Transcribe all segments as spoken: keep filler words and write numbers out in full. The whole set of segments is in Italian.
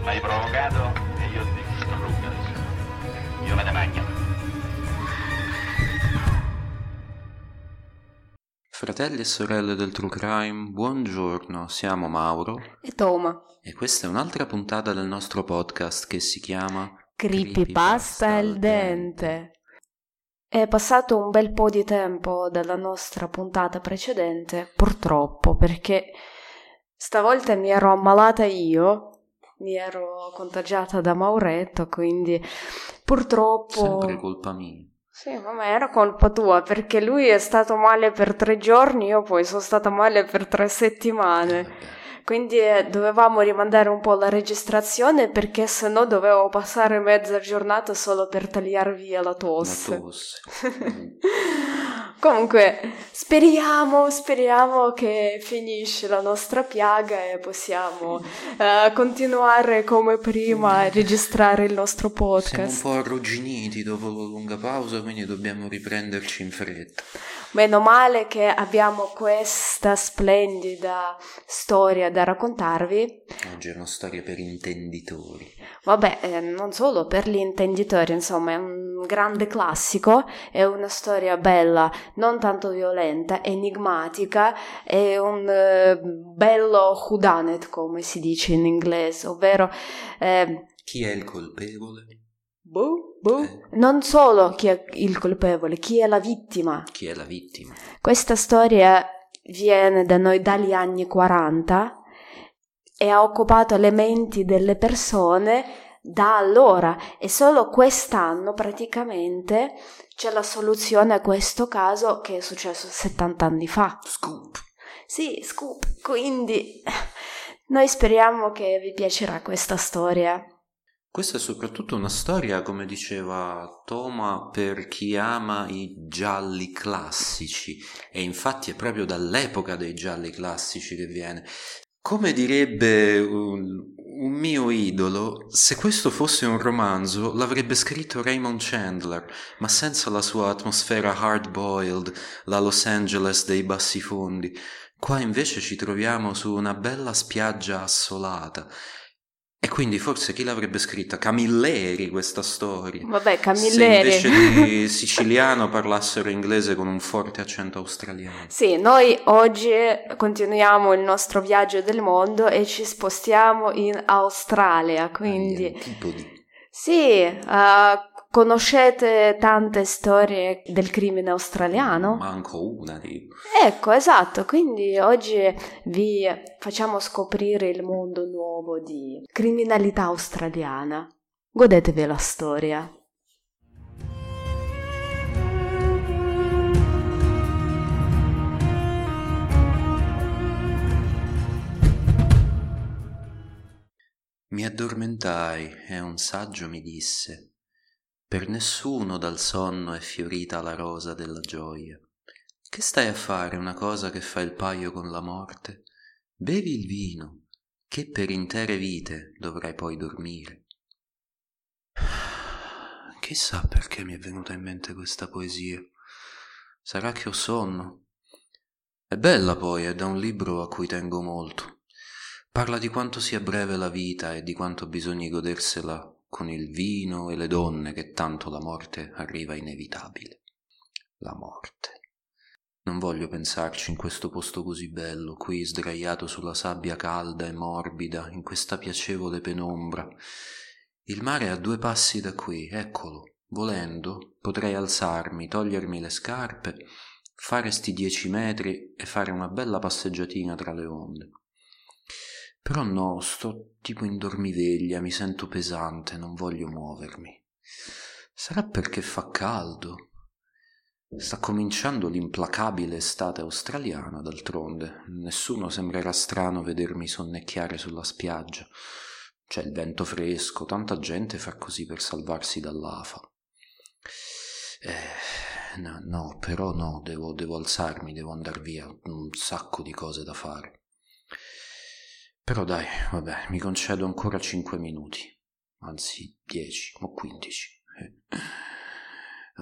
Mi hai provocato e io ti distruggo. Io me ne magno. Fratelli e sorelle del True Crime, buongiorno, siamo Mauro e Toma e questa è un'altra puntata del nostro podcast che si chiama Creepypasta al dente. È passato un bel po' di tempo dalla nostra puntata precedente, purtroppo, perché stavolta mi ero ammalata io, mi ero contagiata da Mauretto, quindi purtroppo... Sempre colpa mia. Sì, ma era colpa tua, perché lui è stato male per tre giorni, io poi sono stata male per tre settimane. Quindi eh, dovevamo rimandare un po' la registrazione perché sennò dovevo passare mezza giornata solo per tagliare via la tosse. La tosse. Comunque speriamo, speriamo che finisce la nostra piaga e possiamo eh, continuare come prima a registrare il nostro podcast. Siamo un po' arrugginiti dopo la lunga pausa, quindi dobbiamo riprenderci in fretta. Meno male che abbiamo questa splendida storia da raccontarvi. Oggi è una storia per intenditori. Vabbè, eh, non solo per gli intenditori, insomma, è un grande classico, è una storia bella, non tanto violenta, enigmatica, è un eh, bello whodunit, come si dice in inglese, ovvero... Eh, chi è il colpevole? Boh. Boh. Eh. Non solo chi è il colpevole, chi è la vittima. Chi è la vittima? Questa storia viene da noi dagli anni quaranta e ha occupato le menti delle persone da allora e solo quest'anno praticamente c'è la soluzione a questo caso che è successo settanta anni fa. Scoop. Sì, scoop. Quindi noi speriamo che vi piacerà questa storia. Questa è soprattutto una storia, come diceva Toma, per chi ama i gialli classici, e infatti è proprio dall'epoca dei gialli classici che viene. Come direbbe un, un mio idolo, se questo fosse un romanzo l'avrebbe scritto Raymond Chandler, ma senza la sua atmosfera hard-boiled, la Los Angeles dei bassifondi. Qua invece ci troviamo su una bella spiaggia assolata. E quindi forse chi l'avrebbe scritta? Camilleri questa storia. Vabbè, Camilleri. Se invece di siciliano parlassero inglese con un forte accento australiano. Sì, noi oggi continuiamo il nostro viaggio del mondo e ci spostiamo in Australia, quindi... Agli antipodi. Sì, uh, conoscete tante storie del crimine australiano? Manco una, tipo. Ecco, esatto, quindi oggi vi facciamo scoprire il mondo nuovo di criminalità australiana. Godetevi la storia. Mi addormentai e un saggio mi disse: per nessuno dal sonno è fiorita la rosa della gioia. Che stai a fare una cosa che fa il paio con la morte? Bevi il vino, che per intere vite dovrai poi dormire. Chissà perché mi è venuta in mente questa poesia. Sarà che ho sonno? È bella poi, è da un libro a cui tengo molto. Parla di quanto sia breve la vita e di quanto bisogna godersela con il vino e le donne, che tanto la morte arriva inevitabile. La morte. Non voglio pensarci in questo posto così bello, qui sdraiato sulla sabbia calda e morbida, in questa piacevole penombra. Il mare è a due passi da qui, eccolo. Volendo, potrei alzarmi, togliermi le scarpe, fare sti dieci metri e fare una bella passeggiatina tra le onde. Però no, sto tipo in dormiveglia, mi sento pesante, non voglio muovermi. Sarà perché fa caldo? Sta cominciando l'implacabile estate australiana, d'altronde. Nessuno sembrerà strano vedermi sonnecchiare sulla spiaggia. C'è il vento fresco, tanta gente fa così per salvarsi dall'afa. Eh, no, no, però no, devo, devo alzarmi, devo andar via, un sacco di cose da fare. Però dai, vabbè, mi concedo ancora cinque minuti, anzi dieci o quindici. Eh.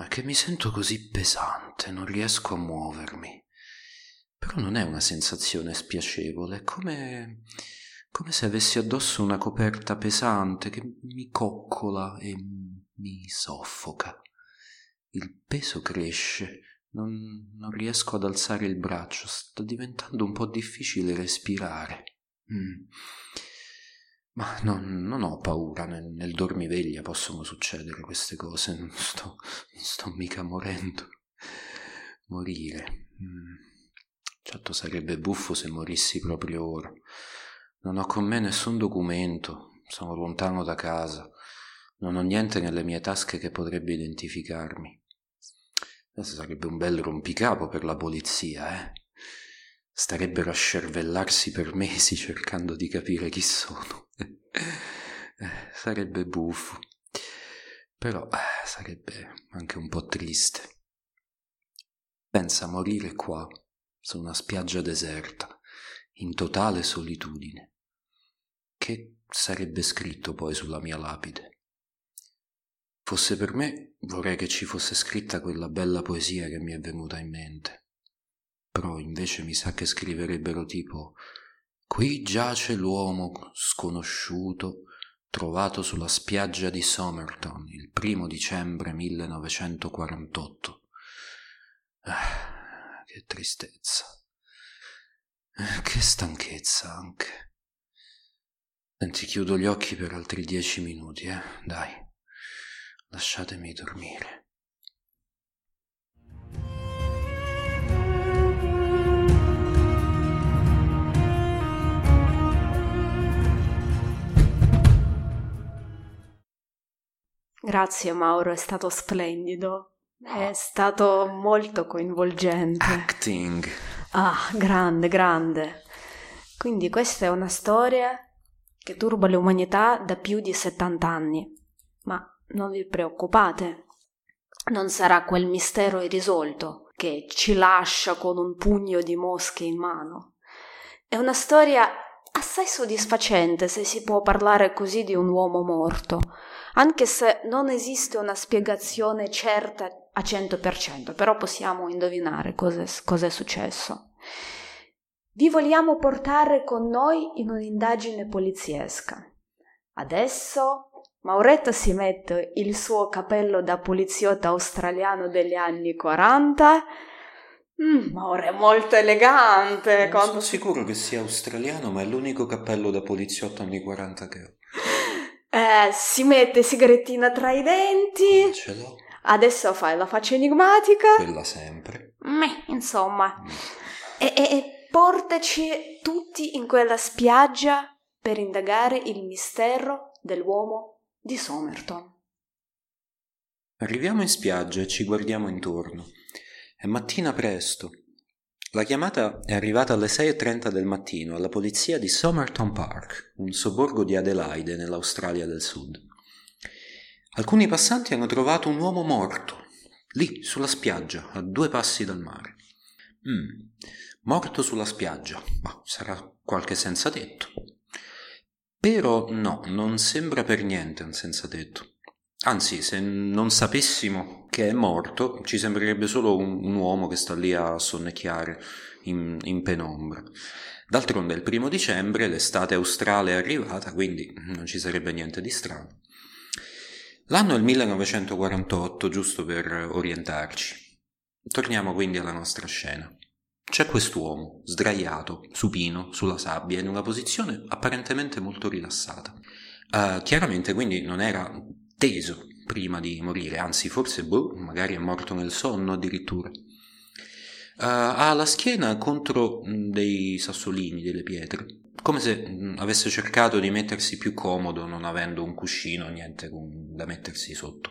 Che mi sento così pesante, non riesco a muovermi. Però non è una sensazione spiacevole, è come come se avessi addosso una coperta pesante che mi coccola e mi soffoca. Il peso cresce, non, non riesco ad alzare il braccio, sta diventando un po' difficile respirare. Mm. Ma non, non ho paura, nel, nel dormiveglia possono succedere queste cose, non sto, non sto mica morendo. Morire. Mm. Certo sarebbe buffo se morissi proprio ora. Non ho con me nessun documento, sono lontano da casa, non ho niente nelle mie tasche che potrebbe identificarmi. Adesso sarebbe un bel rompicapo per la polizia, eh? Starebbero a scervellarsi per mesi cercando di capire chi sono. Sarebbe buffo, però sarebbe anche un po' triste. Pensa a morire qua, su una spiaggia deserta, in totale solitudine. Che sarebbe scritto poi sulla mia lapide? Fosse per me, vorrei che ci fosse scritta quella bella poesia che mi è venuta in mente. Però invece mi sa che scriverebbero tipo: «Qui giace l'uomo sconosciuto, trovato sulla spiaggia di Somerton il primo dicembre millenovecentoquarantotto». Ah, che tristezza. Che stanchezza anche. Senti, chiudo gli occhi per altri dieci minuti, eh? Dai. Lasciatemi dormire. Grazie Mauro, è stato splendido. È stato molto coinvolgente. Acting. Ah, grande, grande. Quindi questa è una storia che turba l'umanità da più di settanta anni. Ma non vi preoccupate, non sarà quel mistero irrisolto che ci lascia con un pugno di mosche in mano. È una storia assai soddisfacente, se si può parlare così di un uomo morto, anche se non esiste una spiegazione certa a cento per cento, però possiamo indovinare cosa è successo. Vi vogliamo portare con noi in un'indagine poliziesca. Adesso Mauretta si mette il suo cappello da poliziotto australiano degli anni quaranta. Mm, Mauro è molto elegante. Non sono sicuro che sia australiano, ma è l'unico cappello da poliziotto anni quaranta che ho. Eh, si mette sigarettina tra i denti. Non ce l'ho. Adesso fai la faccia enigmatica. Quella sempre. Meh, insomma. Mm. E, e, e portaci tutti in quella spiaggia per indagare il mistero dell'uomo di Somerton. Arriviamo in spiaggia e ci guardiamo intorno. È mattina presto. La chiamata è arrivata alle sei e trenta del mattino alla polizia di Somerton Park, un sobborgo di Adelaide nell'Australia del Sud. Alcuni passanti hanno trovato un uomo morto, lì sulla spiaggia, a due passi dal mare. Mm, morto sulla spiaggia, ma sarà qualche senzatetto. Però no, non sembra per niente un senzatetto. Anzi, se non sapessimo che è morto, ci sembrerebbe solo un, un uomo che sta lì a sonnecchiare in, in penombra. D'altronde il primo dicembre, l'estate australe è arrivata, quindi non ci sarebbe niente di strano. L'anno è il millenovecentoquarantotto, giusto per orientarci. Torniamo quindi alla nostra scena. C'è quest'uomo, sdraiato, supino, sulla sabbia, in una posizione apparentemente molto rilassata. Uh, chiaramente quindi non era teso prima di morire, anzi forse, boh, magari è morto nel sonno addirittura. Uh, ha la schiena contro dei sassolini, delle pietre, come se avesse cercato di mettersi più comodo, non avendo un cuscino, niente da mettersi sotto.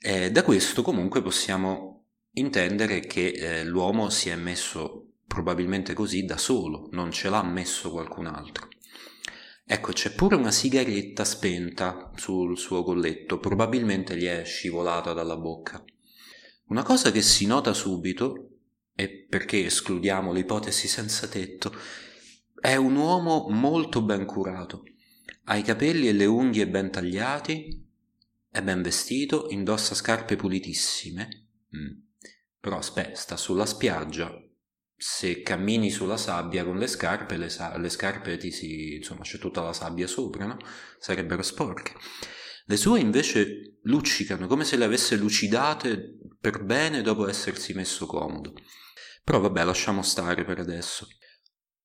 E da questo comunque possiamo intendere che eh, l'uomo si è messo probabilmente così da solo, non ce l'ha messo qualcun altro. Ecco, c'è pure una sigaretta spenta sul suo colletto, probabilmente gli è scivolata dalla bocca. Una cosa che si nota subito, e perché escludiamo l'ipotesi senza tetto, è un uomo molto ben curato, ha i capelli e le unghie ben tagliati, è ben vestito, indossa scarpe pulitissime. Mm. Però aspetta, sta sulla spiaggia, se cammini sulla sabbia con le scarpe, le, sa- le scarpe ti si, insomma, c'è tutta la sabbia sopra, no? Sarebbero sporche. Le sue invece luccicano, come se le avesse lucidate per bene dopo essersi messo comodo. Però vabbè, lasciamo stare per adesso.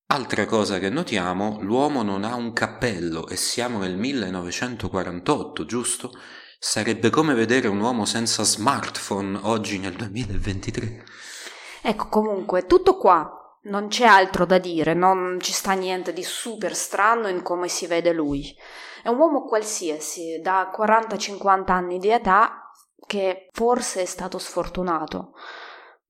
Altra cosa che notiamo, l'uomo non ha un cappello e siamo nel millenovecentoquarantotto, giusto? Sarebbe come vedere un uomo senza smartphone oggi nel duemilaventitré. Ecco, comunque, tutto qua, non c'è altro da dire, non ci sta niente di super strano in come si vede lui. È un uomo qualsiasi, da quaranta cinquanta anni di età, che forse è stato sfortunato.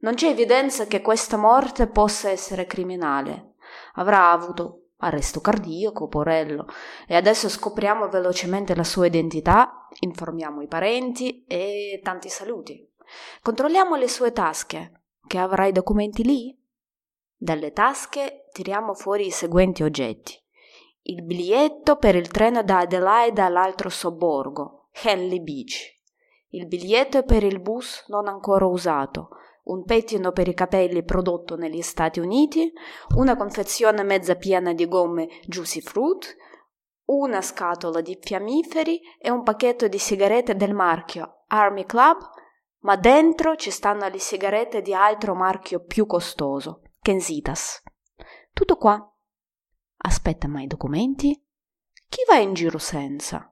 Non c'è evidenza che questa morte possa essere criminale. Avrà avuto arresto cardiaco, porello, e adesso scopriamo velocemente la sua identità, informiamo i parenti e tanti saluti. Controlliamo le sue tasche. Che avrà i documenti lì? Dalle tasche tiriamo fuori i seguenti oggetti: il biglietto per il treno da Adelaide all'altro sobborgo, Henley Beach, il biglietto per il bus non ancora usato, un pettino per i capelli prodotto negli Stati Uniti, una confezione mezza piena di gomme Juicy Fruit, una scatola di fiammiferi e un pacchetto di sigarette del marchio Army Club, ma dentro ci stanno le sigarette di altro marchio più costoso, Kensitas. Tutto qua. Aspetta, ma i documenti? Chi va in giro senza?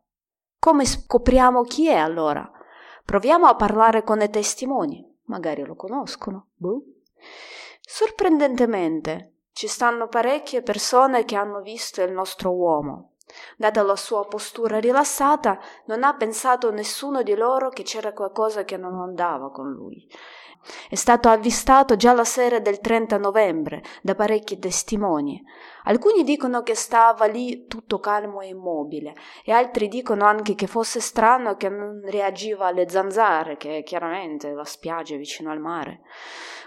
Come scopriamo chi è allora? Proviamo a parlare con i testimoni, magari lo conoscono. Boh. Sorprendentemente, ci stanno parecchie persone che hanno visto il nostro uomo. Data la sua postura rilassata, non ha pensato nessuno di loro che c'era qualcosa che non andava con lui. È stato avvistato già la sera del trenta novembre da parecchi testimoni. Alcuni dicono che stava lì tutto calmo e immobile, e altri dicono anche che fosse strano che non reagiva alle zanzare, che è chiaramente la spiaggia vicino al mare.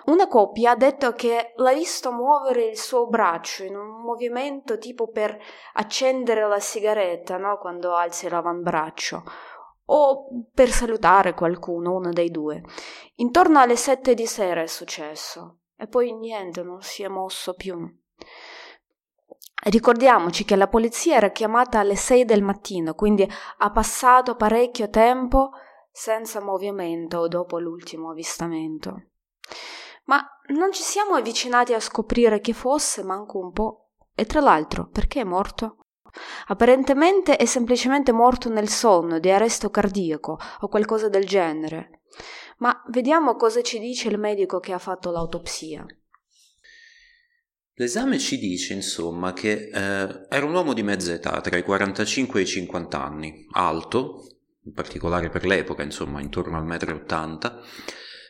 Una coppia ha detto che l'ha visto muovere il suo braccio in un movimento tipo per accendere la sigaretta, no? Quando alzi l'avambraccio, o per salutare qualcuno, uno dei due. Intorno alle sette di sera è successo, e poi niente, non si è mosso più. Ricordiamoci che la polizia era chiamata alle sei del mattino, quindi ha passato parecchio tempo senza movimento dopo l'ultimo avvistamento. Ma non ci siamo avvicinati a scoprire chi fosse, manco un po'. E tra l'altro, perché è morto? Apparentemente è semplicemente morto nel sonno, di arresto cardiaco o qualcosa del genere. Ma vediamo cosa ci dice il medico che ha fatto l'autopsia. L'esame ci dice, insomma, che eh, era un uomo di mezza età, tra i quarantacinque e i cinquanta anni, alto, in particolare per l'epoca, insomma, intorno al metro e ottanta,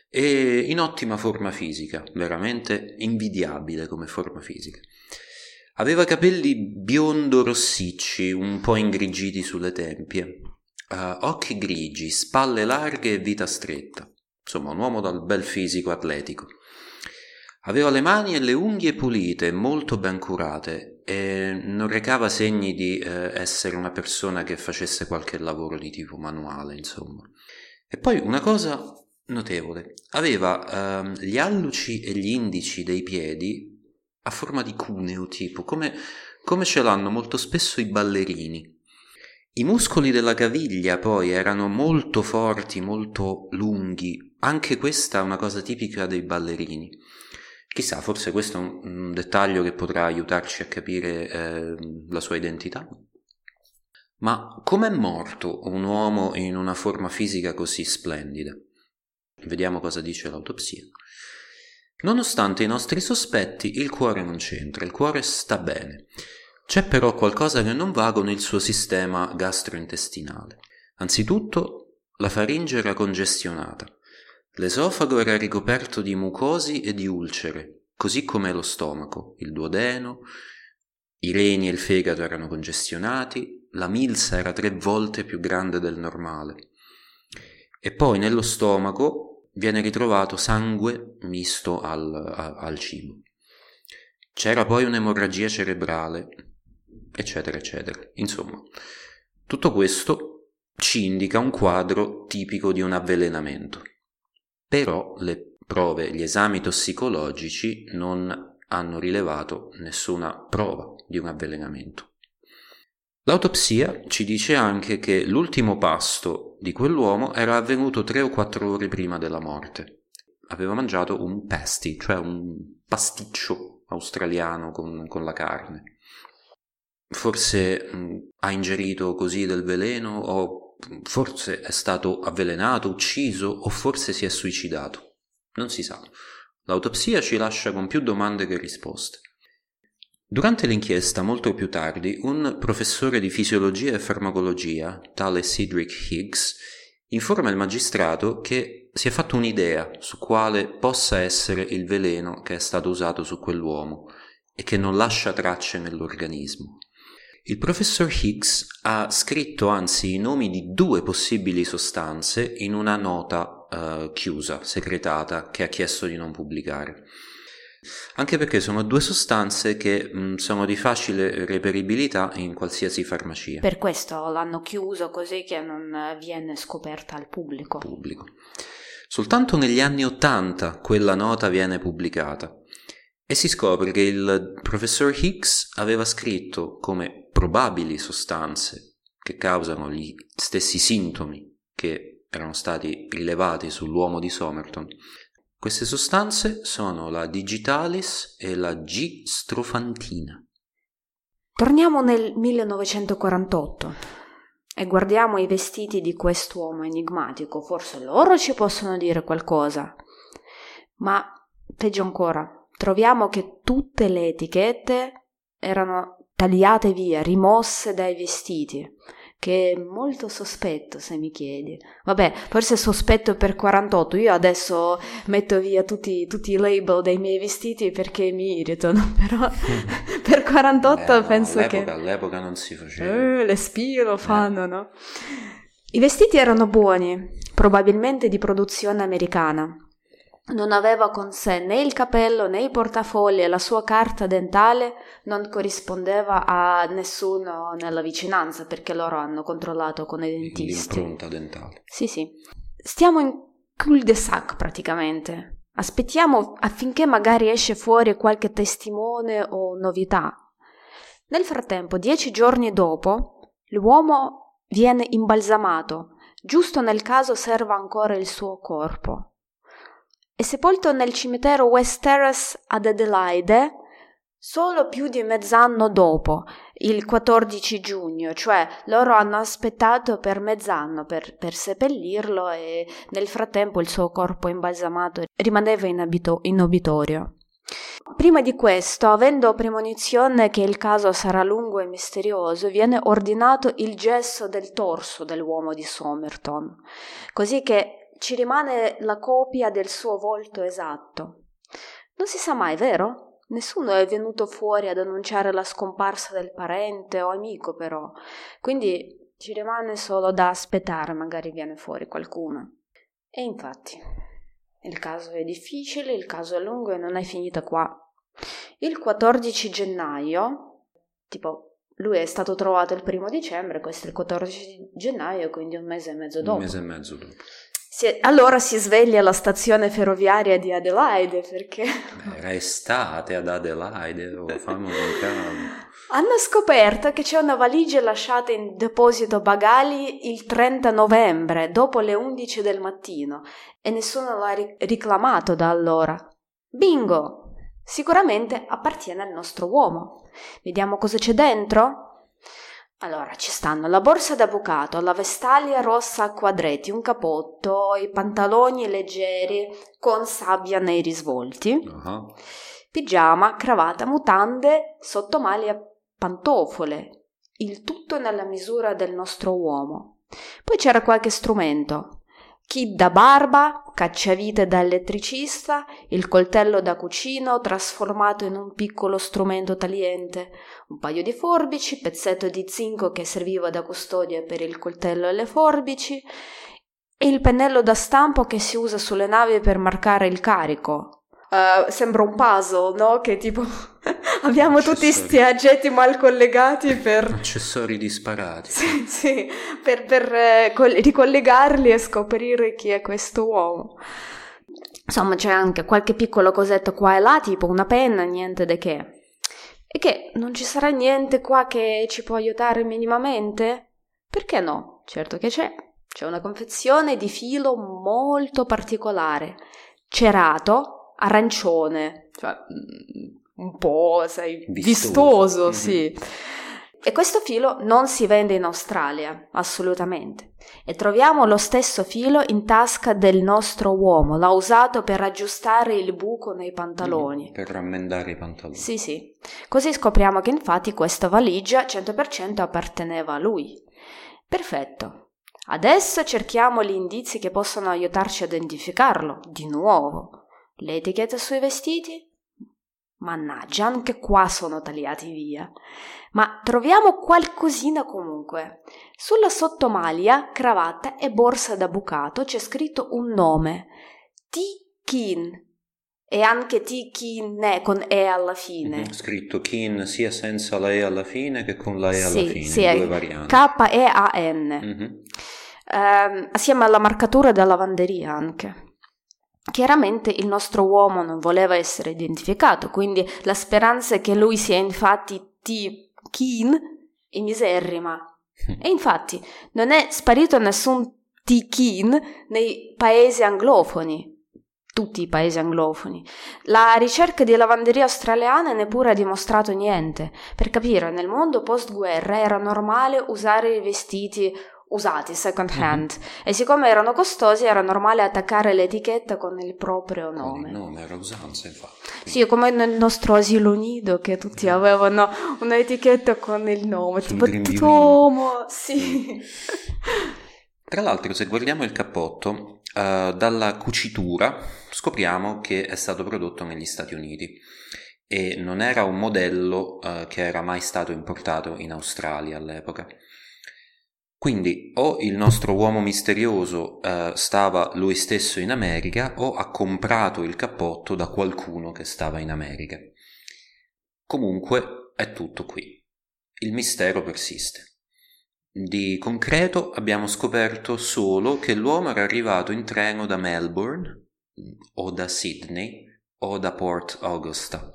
e in ottima forma fisica, veramente invidiabile come forma fisica. Aveva capelli biondo rossicci, un po' ingrigiti sulle tempie, uh, occhi grigi, spalle larghe e vita stretta. Insomma, un uomo dal bel fisico atletico. Aveva le mani e le unghie pulite, molto ben curate, e non recava segni di eh, essere una persona che facesse qualche lavoro di tipo manuale, insomma. E poi una cosa notevole, aveva uh, gli alluci e gli indici dei piedi a forma di cuneo, tipo, come, come ce l'hanno molto spesso i ballerini. I muscoli della caviglia poi erano molto forti, molto lunghi, anche questa è una cosa tipica dei ballerini. Chissà, forse questo è un, un dettaglio che potrà aiutarci a capire eh, la sua identità. Ma com'è morto un uomo in una forma fisica così splendida? Vediamo cosa dice l'autopsia. Nonostante i nostri sospetti, il cuore non c'entra, il cuore sta bene. C'è però qualcosa che non va con il suo sistema gastrointestinale. Anzitutto, la faringe era congestionata. L'esofago era ricoperto di mucosi e di ulcere, così come lo stomaco, il duodeno, i reni e il fegato erano congestionati, la milza era tre volte più grande del normale. E poi nello stomaco viene ritrovato sangue misto al, a, al cibo. C'era poi un'emorragia cerebrale, eccetera, eccetera. Insomma, tutto questo ci indica un quadro tipico di un avvelenamento. Però le prove, gli esami tossicologici non hanno rilevato nessuna prova di un avvelenamento. L'autopsia ci dice anche che l'ultimo pasto di quell'uomo era avvenuto tre o quattro ore prima della morte. Aveva mangiato un pasty, cioè un pasticcio australiano con, con la carne. Forse mh, ha ingerito così del veleno, o forse è stato avvelenato, ucciso, o forse si è suicidato. Non si sa. L'autopsia ci lascia con più domande che risposte. Durante l'inchiesta, molto più tardi, un professore di fisiologia e farmacologia, tale Cedric Hicks, informa il magistrato che si è fatto un'idea su quale possa essere il veleno che è stato usato su quell'uomo e che non lascia tracce nell'organismo. Il professor Hicks ha scritto anzi i nomi di due possibili sostanze in una nota eh, chiusa, segretata, che ha chiesto di non pubblicare. Anche perché sono due sostanze che mh, sono di facile reperibilità in qualsiasi farmacia. Per questo l'hanno chiuso, così che non viene scoperta al pubblico. pubblico. Soltanto negli anni Ottanta quella nota viene pubblicata e si scopre che il professor Hicks aveva scritto come probabili sostanze che causano gli stessi sintomi che erano stati rilevati sull'uomo di Somerton. Queste sostanze sono la digitalis e la G-strofantina. Torniamo nel millenovecentoquarantotto e guardiamo i vestiti di quest'uomo enigmatico. Forse loro ci possono dire qualcosa. Ma, peggio ancora, troviamo che tutte le etichette erano tagliate via, rimosse dai vestiti. Che è molto sospetto, se mi chiedi. Vabbè, forse è sospetto per quarantotto. Io adesso metto via tutti, tutti i label dei miei vestiti perché mi irritano, però per quarantotto eh, penso all'epoca, che... All'epoca non si faceva. Eh, le spie lo fanno, eh. no? I vestiti erano buoni, probabilmente di produzione americana. Non aveva con sé né il cappello né i portafogli e la sua carta dentale non corrispondeva a nessuno nella vicinanza, perché loro hanno controllato con i dentisti. L'impronta dentale. Sì, sì. Stiamo in cul-de-sac praticamente. Aspettiamo affinché magari esce fuori qualche testimone o novità. Nel frattempo, dieci giorni dopo, l'uomo viene imbalsamato, giusto nel caso serva ancora il suo corpo. È sepolto nel cimitero West Terrace ad Adelaide solo più di mezz'anno dopo, il quattordici giugno, cioè loro hanno aspettato per mezz'anno per, per seppellirlo e nel frattempo il suo corpo imbalsamato rimaneva in, abito- in obitorio. Prima di questo, avendo premonizione che il caso sarà lungo e misterioso, viene ordinato il gesso del torso dell'uomo di Somerton, così che ci rimane la copia del suo volto esatto. Non si sa mai, vero? Nessuno è venuto fuori ad annunciare la scomparsa del parente o amico, però. Quindi ci rimane solo da aspettare, magari viene fuori qualcuno. E infatti, il caso è difficile, il caso è lungo e non è finita qua. Il quattordici gennaio, tipo... Lui è stato trovato il primo dicembre, questo è il quattordici gennaio, quindi un mese e mezzo dopo. Un mese e mezzo dopo. Si è, allora si sveglia alla stazione ferroviaria di Adelaide, perché... Beh, era estate ad Adelaide, oh, fammi un calmo. Hanno scoperto che c'è una valigia lasciata in deposito bagagli il trenta novembre, dopo le undici del mattino, e nessuno l'ha ric- reclamato da allora. Bingo! Sicuramente appartiene al nostro uomo. Vediamo cosa c'è dentro? Allora, ci stanno la borsa d'avvocato, la vestaglia rossa a quadretti, un capotto, i pantaloni leggeri con sabbia nei risvolti, uh-huh. Pigiama, cravatta, mutande, sottomaglia, pantofole. Il tutto nella misura del nostro uomo. Poi c'era qualche strumento. Kit da barba, cacciavite da elettricista, il coltello da cucino trasformato in un piccolo strumento tagliente, un paio di forbici, pezzetto di zinco che serviva da custodia per il coltello e le forbici, e il pennello da stampo che si usa sulle navi per marcare il carico. Uh, sembra un puzzle, no? Che tipo abbiamo tutti sti oggetti mal collegati per... Accessori disparati. Sì, sì, per, per eh, coll- ricollegarli e scoprire chi è questo uomo. Insomma, c'è anche qualche piccolo cosetto qua e là, tipo una penna, niente de che. E che, non ci sarà niente qua che ci può aiutare minimamente? Perché no? Certo che c'è. C'è una confezione di filo molto particolare, cerato, arancione, cioè un po', sai, vistoso, vistoso sì. E questo filo non si vende in Australia, assolutamente. E troviamo lo stesso filo in tasca del nostro uomo, l'ha usato per aggiustare il buco nei pantaloni. Mm, per ammendare i pantaloni. Sì, sì. Così scopriamo che infatti questa valigia cento per cento apparteneva a lui. Perfetto. Adesso cerchiamo gli indizi che possono aiutarci ad identificarlo, di nuovo. Le etichette sui vestiti? Mannaggia, anche qua sono tagliati via. Ma troviamo qualcosina comunque. Sulla sottomaglia, cravatta e borsa da bucato c'è scritto un nome. T-Kin. E anche T-Kin con E alla fine. Mm-hmm. Scritto Kin sia senza la E alla fine che con la E alla sì, fine. Sì, due varianti. K-E-A-N. Mm-hmm. Ehm, assieme alla marcatura da lavanderia anche. Chiaramente il nostro uomo non voleva essere identificato, quindi la speranza che lui sia infatti T-Kin è miserrima. E infatti non è sparito nessun T-Kin nei paesi anglofoni, tutti i paesi anglofoni. La ricerca di lavanderia australiana neppure ha dimostrato niente. Per capire, nel mondo post-guerra era normale usare i vestiti usati, second hand, mm-hmm. e siccome erano costosi era normale attaccare l'etichetta con il proprio nome. Con il nome, era usanza infatti. Sì, come nel nostro asilo nido che tutti mm-hmm. avevano un'etichetta con il nome, Sul tipo Tomo, sì. Tra l'altro, se guardiamo il cappotto, eh, dalla cucitura scopriamo che è stato prodotto negli Stati Uniti. E non era un modello eh, che era mai stato importato in Australia all'epoca. Quindi o il nostro uomo misterioso eh, stava lui stesso in America o ha comprato il cappotto da qualcuno che stava in America. Comunque è tutto qui. Il mistero persiste. Di concreto abbiamo scoperto solo che l'uomo era arrivato in treno da Melbourne o da Sydney o da Port Augusta.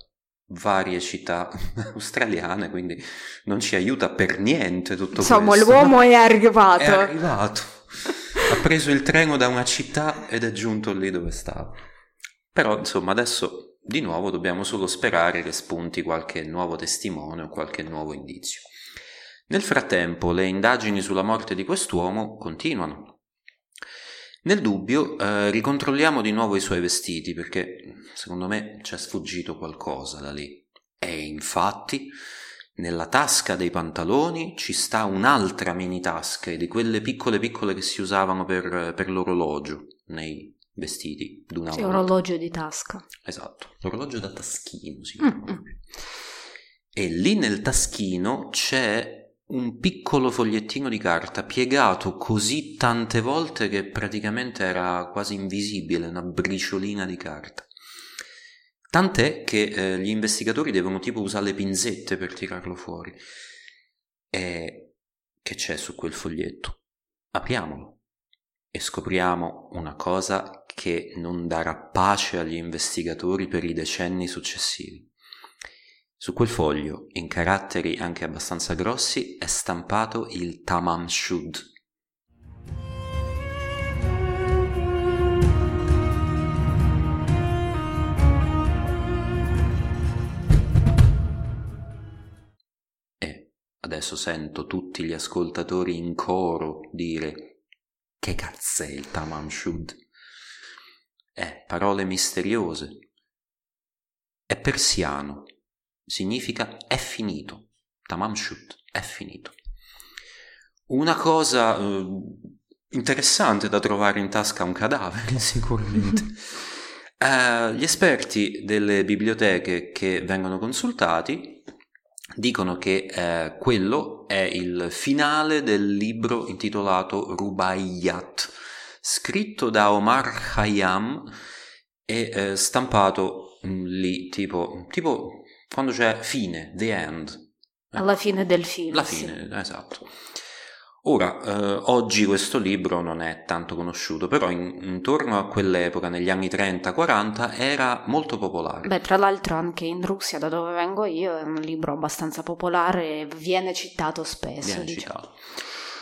Varie città australiane, quindi non ci aiuta per niente tutto questo. Insomma, l'uomo è arrivato. È arrivato. Ha preso il treno da una città ed è giunto lì dove stava. Però, insomma, adesso di nuovo dobbiamo solo sperare che spunti qualche nuovo testimone o qualche nuovo indizio. Nel frattempo, le indagini sulla morte di quest'uomo continuano. Nel dubbio eh, ricontrolliamo di nuovo i suoi vestiti perché secondo me c'è sfuggito qualcosa da lì. E infatti nella tasca dei pantaloni ci sta un'altra mini tasca di quelle piccole piccole che si usavano per, per l'orologio nei vestiti d'una volta. L'orologio di tasca. Esatto, l'orologio da taschino si chiama. Mm-hmm. E lì nel taschino c'è un piccolo fogliettino di carta piegato così tante volte che praticamente era quasi invisibile, una briciolina di carta. Tant'è che eh, gli investigatori devono tipo usare le pinzette per tirarlo fuori. E che c'è su quel foglietto? Apriamolo e scopriamo una cosa che non darà pace agli investigatori per i decenni successivi. Su quel foglio, in caratteri anche abbastanza grossi, è stampato il Tamam Shud. E adesso sento tutti gli ascoltatori in coro dire «Che cazzo è il Tamam Shud?» Eh, parole misteriose. È persiano. Significa è finito. Tamam Shud, è finito. Una cosa eh, interessante da trovare in tasca a un cadavere, sicuramente. eh, gli esperti delle biblioteche che vengono consultati dicono che eh, quello è il finale del libro intitolato Rubaiyat, scritto da Omar Khayyam e eh, stampato mh, lì, tipo... tipo quando c'è fine, the end. Alla fine del film. La fine, sì. Esatto. Ora, eh, oggi questo libro non è tanto conosciuto, però in, intorno a quell'epoca, negli anni trenta quaranta, era molto popolare. Beh, tra l'altro anche in Russia, da dove vengo io, è un libro abbastanza popolare, viene citato spesso. Viene diciamo. citato.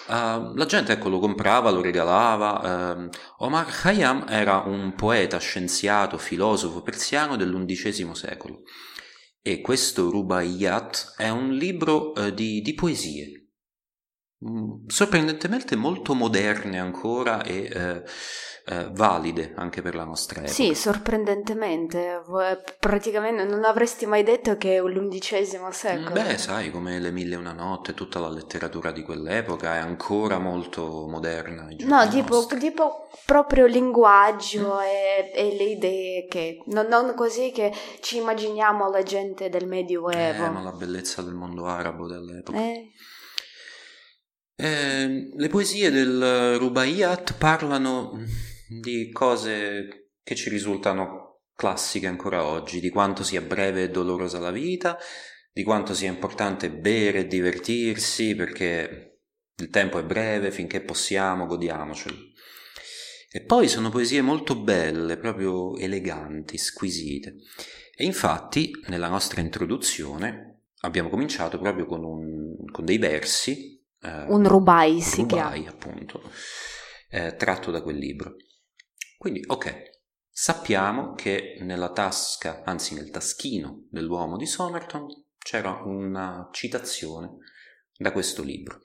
Uh, la gente, ecco, lo comprava, lo regalava. Uh, Omar Khayyam era un poeta, scienziato, filosofo persiano dell'undicesimo secolo, e questo Rubaiyat è un libro uh, di, di poesie, sorprendentemente molto moderne ancora e eh, eh, valide anche per la nostra epoca. Sì, sorprendentemente, praticamente non avresti mai detto che è l'undicesimo secolo. Beh, sai, come Le Mille e una Notte, tutta la letteratura di quell'epoca è ancora molto moderna. No, tipo, tipo proprio linguaggio mm. e, e le idee che non, non così che ci immaginiamo la gente del Medioevo. Eh, ma la bellezza del mondo arabo dell'epoca. Eh. Eh, le poesie del Rubaiyat parlano di cose che ci risultano classiche ancora oggi, di quanto sia breve e dolorosa la vita, di quanto sia importante bere e divertirsi, perché il tempo è breve, finché possiamo godiamocelo. E poi sono poesie molto belle, proprio eleganti, squisite. E infatti, nella nostra introduzione, abbiamo cominciato proprio con, un, con dei versi. Uh, un rubai si chiama, appunto, eh, tratto da quel libro. Quindi, ok, sappiamo che nella tasca, anzi nel taschino dell'uomo di Somerton c'era una citazione da questo libro.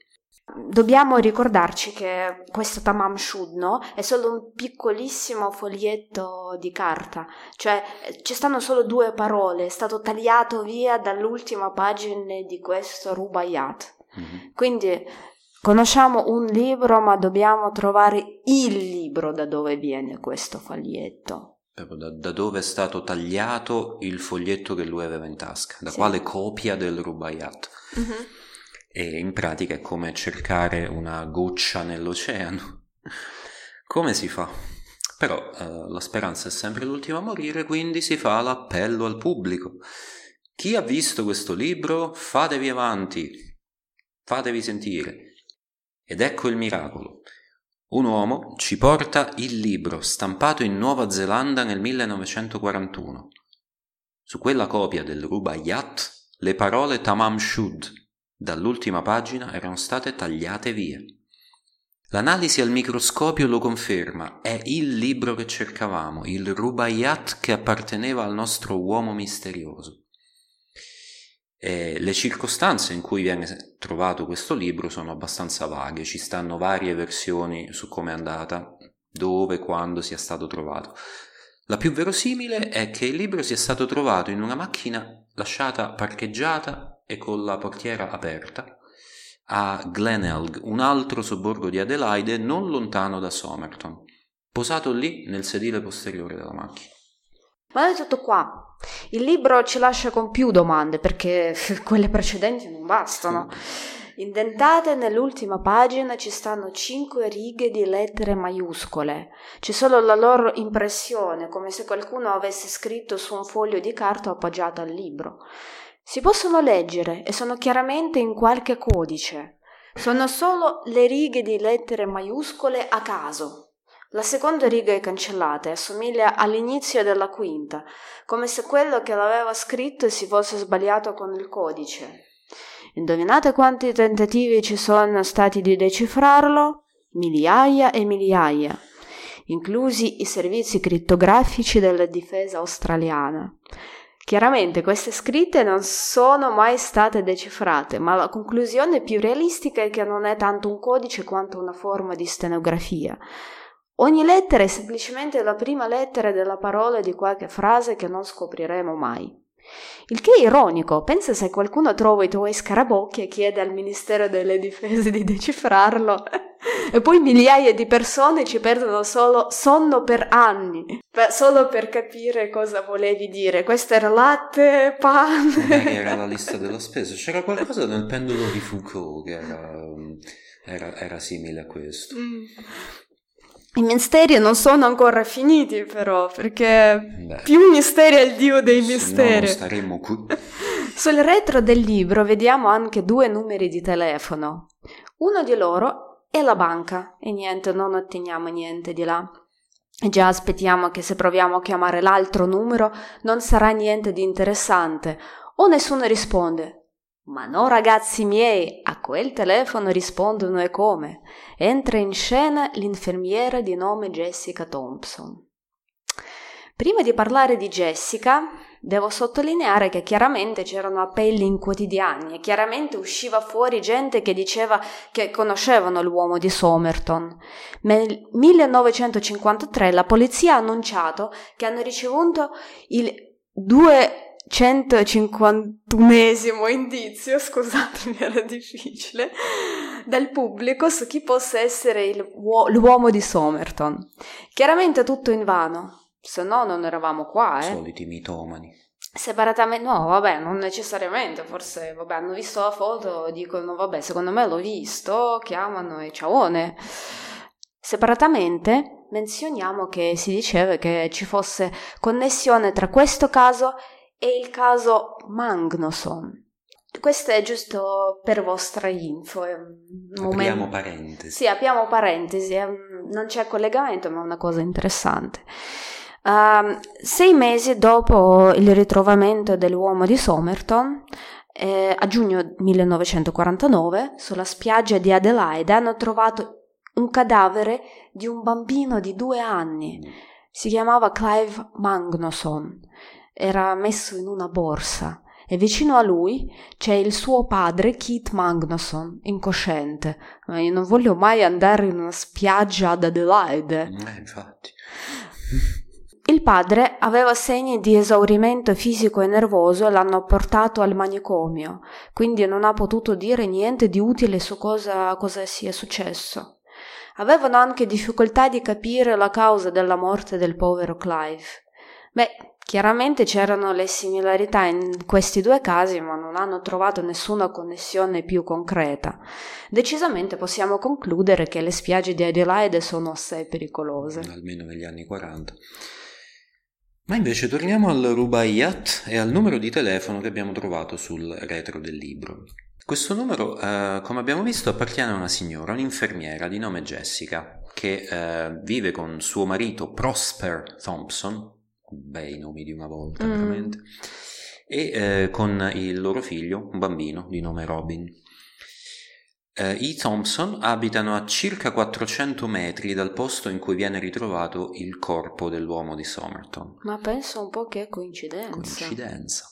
Dobbiamo ricordarci che questo Tamam Shud, no, è solo un piccolissimo foglietto di carta, cioè ci stanno solo due parole, è stato tagliato via dall'ultima pagina di questo Rubaiyat. Mm-hmm. Quindi conosciamo un libro, ma dobbiamo trovare il libro da dove viene questo foglietto, da, da dove è stato tagliato il foglietto che lui aveva in tasca, da sì. quale copia del Rubaiyat. Mm-hmm. E in pratica è come cercare una goccia nell'oceano. Come si fa? Però eh, la speranza è sempre l'ultima a morire, quindi si fa l'appello al pubblico: chi ha visto questo libro, fatevi avanti, fatevi sentire. Ed ecco il miracolo: un uomo ci porta il libro stampato in Nuova Zelanda nel millenovecentoquarantuno. Su quella copia del Rubaiyat le parole Tamam Shud dall'ultima pagina erano state tagliate via. L'analisi al microscopio lo conferma: è il libro che cercavamo, il Rubaiyat che apparteneva al nostro uomo misterioso. Eh, le circostanze in cui viene trovato questo libro sono abbastanza vaghe, ci stanno varie versioni su come è andata, dove, quando sia stato trovato. La più verosimile è che il libro sia stato trovato in una macchina lasciata parcheggiata e con la portiera aperta a Glenelg, un altro sobborgo di Adelaide non lontano da Somerton, posato lì nel sedile posteriore della macchina. Ma è tutto qua. Il libro ci lascia con più domande, perché quelle precedenti non bastano. Indentate nell'ultima pagina ci stanno cinque righe di lettere maiuscole. C'è solo la loro impressione, come se qualcuno avesse scritto su un foglio di carta appoggiato al libro. Si possono leggere e sono chiaramente in qualche codice. Sono solo le righe di lettere maiuscole a caso. La seconda riga è cancellata e assomiglia all'inizio della quinta, come se quello che l'aveva scritto si fosse sbagliato con il codice. Indovinate quanti tentativi ci sono stati di decifrarlo? Migliaia e migliaia, inclusi i servizi crittografici della difesa australiana. Chiaramente queste scritte non sono mai state decifrate, ma la conclusione più realistica è che non è tanto un codice quanto una forma di stenografia. Ogni lettera è semplicemente la prima lettera della parola di qualche frase che non scopriremo mai. Il che è ironico, pensa se qualcuno trova i tuoi scarabocchi e chiede al Ministero delle Difese di decifrarlo, e poi migliaia di persone ci perdono solo sonno per anni, per, solo per capire cosa volevi dire. Questo era latte, pane... Non era la lista della spesa, c'era qualcosa nel pendolo di Foucault che era, era, era simile a questo. Mm. I misteri non sono ancora finiti, però, perché Beh, più misteri è il dio dei misteri. Se no non staremmo qui. Sul retro del libro vediamo anche due numeri di telefono. Uno di loro è la banca e niente, non otteniamo niente di là. Già aspettiamo che se proviamo a chiamare l'altro numero non sarà niente di interessante o nessuno risponde. Ma no, ragazzi miei, a quel telefono rispondono e come. Entra in scena l'infermiera di nome Jessica Thompson. Prima di parlare di Jessica, devo sottolineare che chiaramente c'erano appelli in quotidiani e chiaramente usciva fuori gente che diceva che conoscevano l'uomo di Somerton. Nel millenovecentocinquantatré la polizia ha annunciato che hanno ricevuto il duecentocinquantunesimo indizio, scusatemi, era difficile, dal pubblico su chi possa essere il, l'uomo di Somerton. Chiaramente tutto invano. Se no non eravamo qua, eh. Soliti mitomani. Separatamente, no, vabbè, non necessariamente, forse, vabbè, hanno visto la foto, dicono, vabbè, secondo me l'ho visto, chiamano e ciaone. Separatamente menzioniamo che si diceva che ci fosse connessione tra questo caso e il caso Magnusson. Questo è giusto per vostra info. È un apriamo parentesi. Sì, apriamo parentesi, non c'è collegamento, ma è una cosa interessante. Uh, sei mesi dopo il ritrovamento dell'uomo di Somerton, eh, a giugno millenovecentoquarantanove, sulla spiaggia di Adelaide hanno trovato un cadavere di un bambino di due anni. Si chiamava Clive Magnusson, era messo in una borsa e vicino a lui c'è il suo padre Keith Magnusson, incosciente. Ma io non voglio mai andare in una spiaggia ad Adelaide. Eh, infatti. Il padre aveva segni di esaurimento fisico e nervoso e l'hanno portato al manicomio, quindi non ha potuto dire niente di utile su cosa, cosa sia successo. Avevano anche difficoltà di capire la causa della morte del povero Clive. Beh, chiaramente c'erano le similarità in questi due casi, ma non hanno trovato nessuna connessione più concreta. Decisamente possiamo concludere che le spiagge di Adelaide sono assai pericolose. Almeno negli anni quaranta. Ma invece torniamo al Rubaiyat e al numero di telefono che abbiamo trovato sul retro del libro. Questo numero, eh, come abbiamo visto, appartiene a una signora, un'infermiera di nome Jessica, che eh, vive con suo marito Prosper Thompson, bei nomi di una volta, mm. veramente, e eh, con il loro figlio, un bambino di nome Robin. Eh, I Thompson abitano a circa quattrocento metri dal posto in cui viene ritrovato il corpo dell'uomo di Somerton. Ma penso un po' che coincidenza. Coincidenza.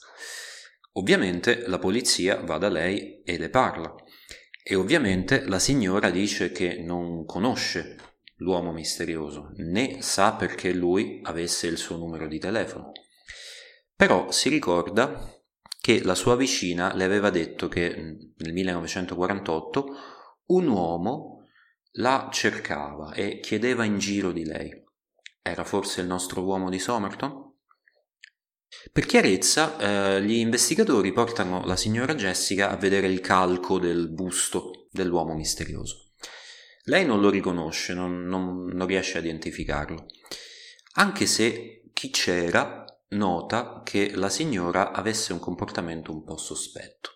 Ovviamente la polizia va da lei e le parla, e ovviamente la signora dice che non conosce l'uomo misterioso, né sa perché lui avesse il suo numero di telefono. Però si ricorda che la sua vicina le aveva detto che nel millenovecentoquarantotto un uomo la cercava e chiedeva in giro di lei. Era forse il nostro uomo di Somerton? Per chiarezza, eh, gli investigatori portano la signora Jessica a vedere il calco del busto dell'uomo misterioso. Lei non lo riconosce, non, non, non riesce a identificarlo, anche se chi c'era nota che la signora avesse un comportamento un po' sospetto.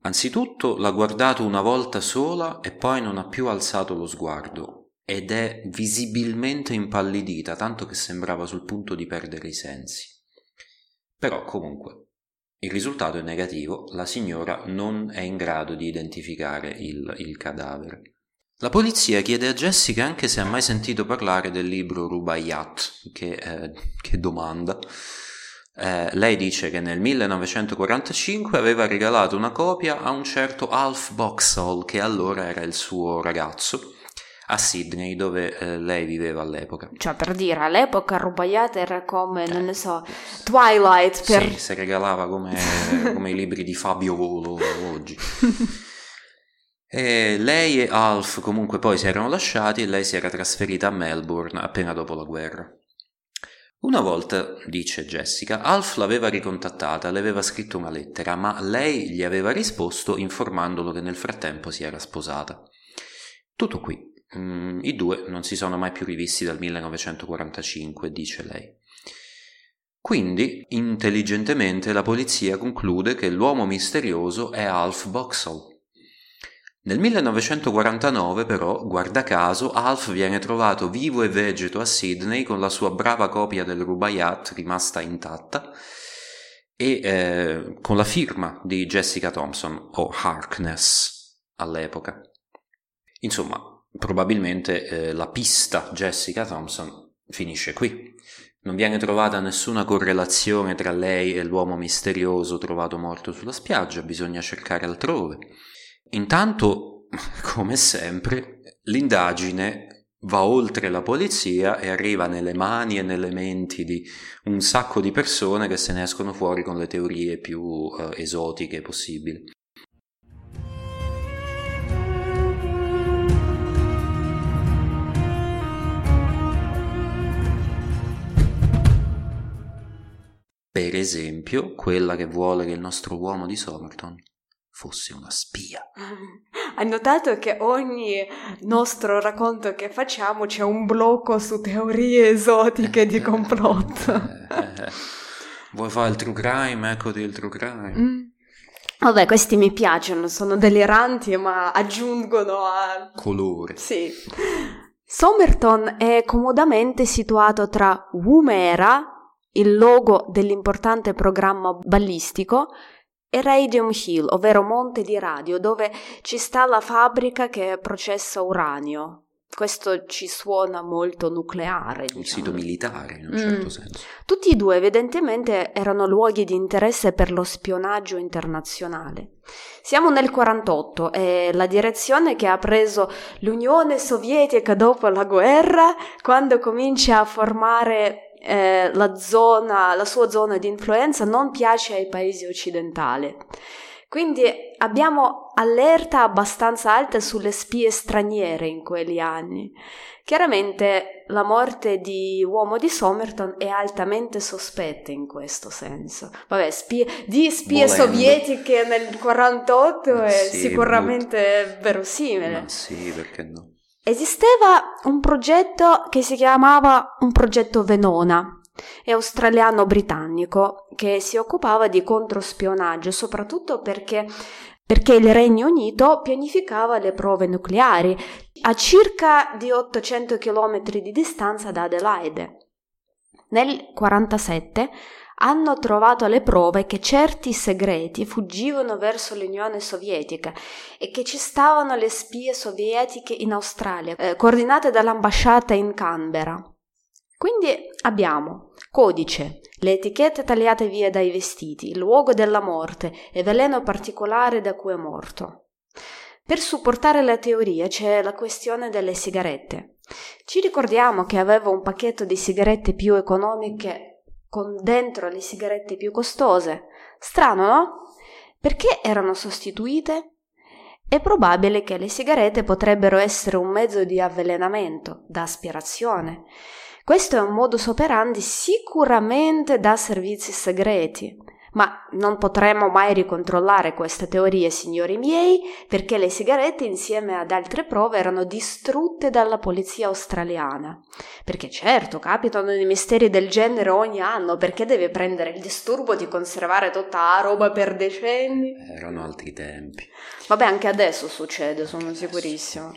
Anzitutto l'ha guardato una volta sola e poi non ha più alzato lo sguardo ed è visibilmente impallidita, tanto che sembrava sul punto di perdere i sensi. Però comunque il risultato è negativo, la signora non è in grado di identificare il, il cadavere. La polizia chiede a Jessica anche se ha mai sentito parlare del libro Rubaiyat, che, eh, che domanda. Eh, lei dice che nel millenovecentoquarantacinque aveva regalato una copia a un certo Alf Boxall, che allora era il suo ragazzo, a Sydney, dove eh, lei viveva all'epoca. Cioè, per dire, all'epoca Rubaiyat era come, eh, non ne so, Twilight. Per... Sì, si regalava come, come i libri di Fabio Volo oggi. E lei e Alf comunque poi si erano lasciati e lei si era trasferita a Melbourne appena dopo la guerra. Una volta, dice Jessica, Alf l'aveva ricontattata, le aveva scritto una lettera, ma lei gli aveva risposto informandolo che nel frattempo si era sposata. Tutto qui. Mm, i due non si sono mai più rivisti dal millenovecentoquarantacinque, dice lei. Quindi, intelligentemente, la polizia conclude che l'uomo misterioso è Alf Boxall. Nel millenovecentoquarantanove, però, guarda caso, Alf viene trovato vivo e vegeto a Sydney con la sua brava copia del Rubaiyat rimasta intatta e eh, con la firma di Jessica Thompson, o Harkness all'epoca. Insomma, probabilmente eh, la pista Jessica Thompson finisce qui. Non viene trovata nessuna correlazione tra lei e l'uomo misterioso trovato morto sulla spiaggia, bisogna cercare altrove. Intanto, come sempre, l'indagine va oltre la polizia e arriva nelle mani e nelle menti di un sacco di persone che se ne escono fuori con le teorie più eh, esotiche possibili. Per esempio, quella che vuole che il nostro uomo di Somerton fosse una spia. Hai notato che ogni nostro racconto che facciamo c'è un blocco su teorie esotiche di complotto. eh, eh. Vuoi fare il true crime? Eccoti il true crime. Mm. Vabbè, questi mi piacciono, sono deliranti ma aggiungono a... colore. Sì. Somerton è comodamente situato tra Woomera, il logo dell'importante programma ballistico, e Radium Hill, ovvero Monte di Radio, dove ci sta la fabbrica che processa uranio. Questo ci suona molto nucleare, diciamo. Un sito militare, in un certo mm. senso. Tutti e due evidentemente erano luoghi di interesse per lo spionaggio internazionale. Siamo nel quarantotto e la direzione che ha preso l'Unione Sovietica dopo la guerra, quando comincia a formare Eh, la zona, la sua zona di influenza, non piace ai paesi occidentali. Quindi abbiamo allerta abbastanza alta sulle spie straniere in quegli anni. Chiaramente la morte di uomo di Somerton è altamente sospetta in questo senso. Vabbè, spie, di spie Volendo. sovietiche nel quarantotto Ma è sì, sicuramente but... verosimile. Ma sì, perché no? Esisteva un progetto che si chiamava un progetto Venona, è australiano-britannico, che si occupava di controspionaggio, soprattutto perché, perché il Regno Unito pianificava le prove nucleari a circa di ottocento chilometri di distanza da Adelaide. Nel millenovecentoquarantasette hanno trovato le prove che certi segreti fuggivano verso l'Unione Sovietica e che ci stavano le spie sovietiche in Australia, eh, coordinate dall'ambasciata in Canberra. Quindi abbiamo codice, le etichette tagliate via dai vestiti, il luogo della morte e veleno particolare da cui è morto. Per supportare la teoria c'è la questione delle sigarette. Ci ricordiamo che aveva un pacchetto di sigarette più economiche con dentro le sigarette più costose. Strano, no? Perché erano sostituite? È probabile che le sigarette potrebbero essere un mezzo di avvelenamento, da aspirazione. Questo è un modus operandi sicuramente da servizi segreti, ma non potremo mai ricontrollare questa teoria, signori miei, perché le sigarette insieme ad altre prove erano distrutte dalla polizia australiana. Perché certo, capitano dei misteri del genere ogni anno, perché deve prendere il disturbo di conservare tutta la roba per decenni? Erano altri tempi. Vabbè, anche adesso succede, sono sicurissimo.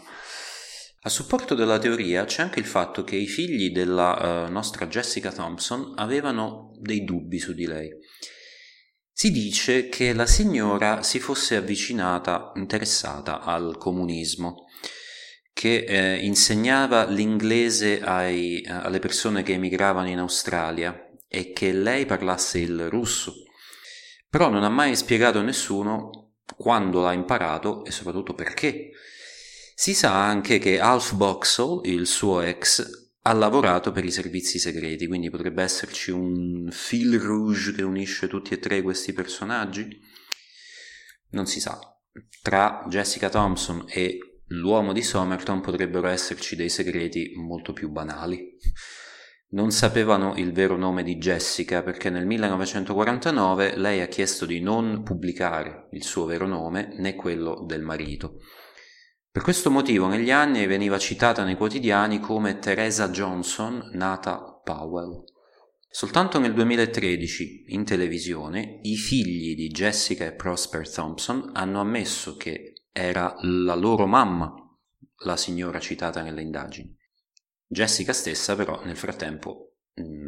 A supporto della teoria c'è anche il fatto che i figli della uh, nostra Jessica Thompson avevano dei dubbi su di lei. Si dice che la signora si fosse avvicinata, interessata al comunismo, che eh, insegnava l'inglese ai, eh, alle persone che emigravano in Australia e che lei parlasse il russo. Però non ha mai spiegato a nessuno quando l'ha imparato e soprattutto perché. Si sa anche che Alf Boxall, il suo ex, ha lavorato per i servizi segreti, quindi potrebbe esserci un fil rouge che unisce tutti e tre questi personaggi? Non si sa. Tra Jessica Thompson e l'uomo di Somerton potrebbero esserci dei segreti molto più banali. Non sapevano il vero nome di Jessica perché nel millenovecentoquarantanove lei ha chiesto di non pubblicare il suo vero nome né quello del marito. Per questo motivo negli anni veniva citata nei quotidiani come Teresa Johnson, nata Powell. Soltanto nel duemilatredici, in televisione, i figli di Jessica e Prosper Thompson hanno ammesso che era la loro mamma la signora citata nelle indagini. Jessica stessa però nel frattempo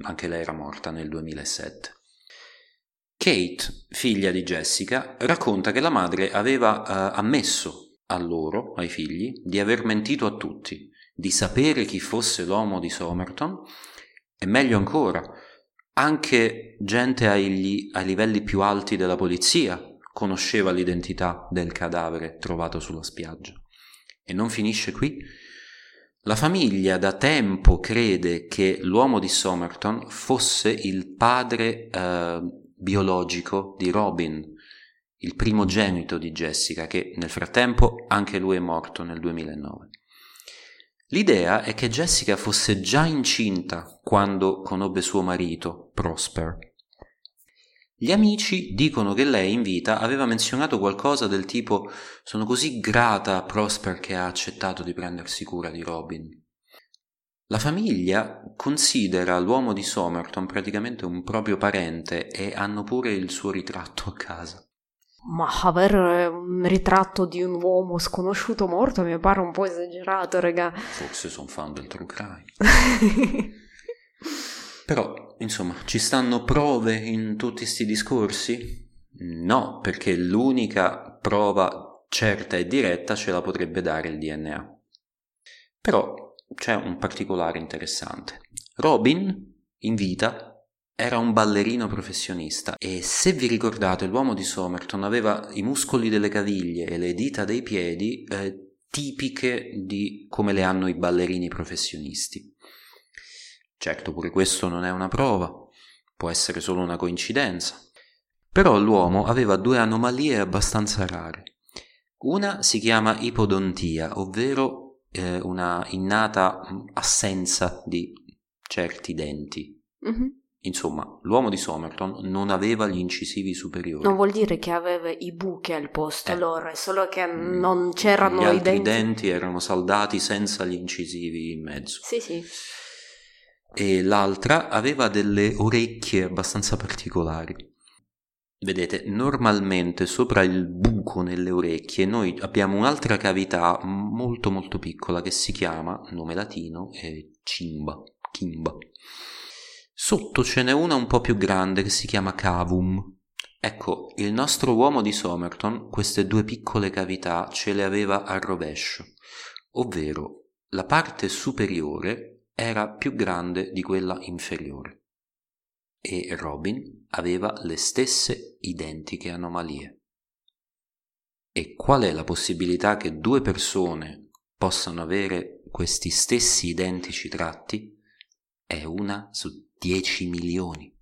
anche lei era morta nel duemilasette. Kate, figlia di Jessica, racconta che la madre aveva eh, ammesso a loro, ai figli, di aver mentito a tutti, di sapere chi fosse l'uomo di Somerton e meglio ancora, anche gente agli, ai livelli più alti della polizia conosceva l'identità del cadavere trovato sulla spiaggia. E non finisce qui. La famiglia da tempo crede che l'uomo di Somerton fosse il padre eh, biologico di Robin, il primogenito di Jessica, che nel frattempo anche lui è morto nel duemilanove. L'idea è che Jessica fosse già incinta quando conobbe suo marito, Prosper. Gli amici dicono che lei in vita aveva menzionato qualcosa del tipo «Sono così grata a Prosper che ha accettato di prendersi cura di Robin». La famiglia considera l'uomo di Somerton praticamente un proprio parente e hanno pure il suo ritratto a casa. Ma avere un ritratto di un uomo sconosciuto morto mi pare un po' esagerato, raga. Forse sono fan del true crime. Però, insomma, ci stanno prove in tutti questi discorsi? No, perché l'unica prova certa e diretta ce la potrebbe dare il D N A. Però c'è un particolare interessante. Robin, in vita, era un ballerino professionista e, se vi ricordate, l'uomo di Somerton aveva i muscoli delle caviglie e le dita dei piedi eh, tipiche di come le hanno i ballerini professionisti. Certo, pure questo non è una prova, può essere solo una coincidenza. Però l'uomo aveva due anomalie abbastanza rare. Una si chiama ipodontia, ovvero eh, una innata assenza di certi denti. Mm-hmm. Insomma, l'uomo di Somerton non aveva gli incisivi superiori. Non vuol dire che aveva i buchi al posto eh. loro, è solo che non c'erano i denti. Gli altri denti erano saldati senza gli incisivi in mezzo. Sì, sì. E l'altra aveva delle orecchie abbastanza particolari. Vedete, normalmente sopra il buco nelle orecchie noi abbiamo un'altra cavità molto molto piccola che si chiama, nome latino, eh, cimba, chimba. Sotto ce n'è una un po' più grande che si chiama cavum. Ecco, il nostro uomo di Somerton queste due piccole cavità ce le aveva al rovescio, ovvero la parte superiore era più grande di quella inferiore e Robin aveva le stesse identiche anomalie. E qual è la possibilità che due persone possano avere questi stessi identici tratti? È una su dieci milioni.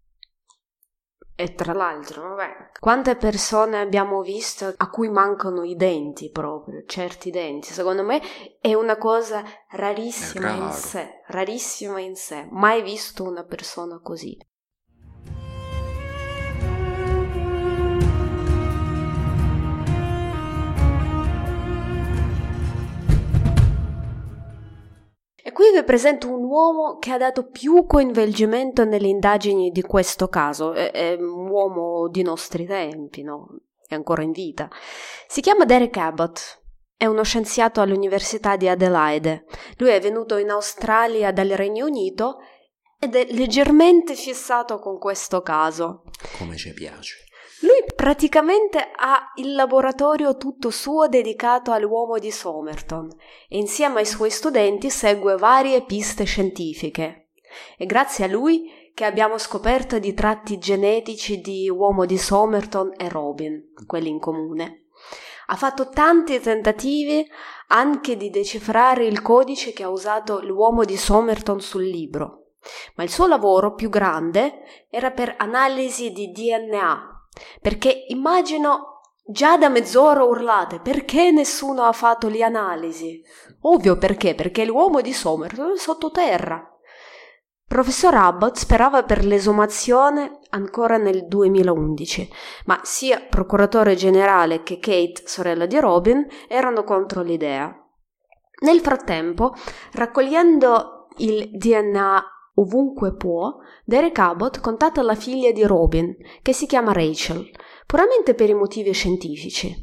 E tra l'altro, vabbè, quante persone abbiamo visto a cui mancano i denti proprio, certi denti? Secondo me è una cosa rarissima in sé, rarissima in sé. Mai visto una persona così. E qui vi presento un uomo che ha dato più coinvolgimento nelle indagini di questo caso, è, è un uomo di nostri tempi, no? È ancora in vita. Si chiama Derek Abbott, è uno scienziato all'Università di Adelaide. Lui è venuto in Australia dal Regno Unito ed è leggermente fissato con questo caso. Come ci piace. Lui praticamente ha il laboratorio tutto suo dedicato all'uomo di Somerton e insieme ai suoi studenti segue varie piste scientifiche. È grazie a lui che abbiamo scoperto di tratti genetici di uomo di Somerton e Robin, quelli in comune. Ha fatto tanti tentativi anche di decifrare il codice che ha usato l'uomo di Somerton sul libro, ma il suo lavoro più grande era per analisi di D N A. Perché immagino già da mezz'ora urlate perché nessuno ha fatto le analisi. Ovvio perché, perché l'uomo di Somerton è sottoterra. Professor Abbott sperava per l'esumazione ancora nel duemilaundici, ma sia procuratore generale che Kate, sorella di Robin, erano contro l'idea. Nel frattempo, raccogliendo il D N A Ovunque può, Derek Abbott contatta la figlia di Robin, che si chiama Rachel, puramente per i motivi scientifici.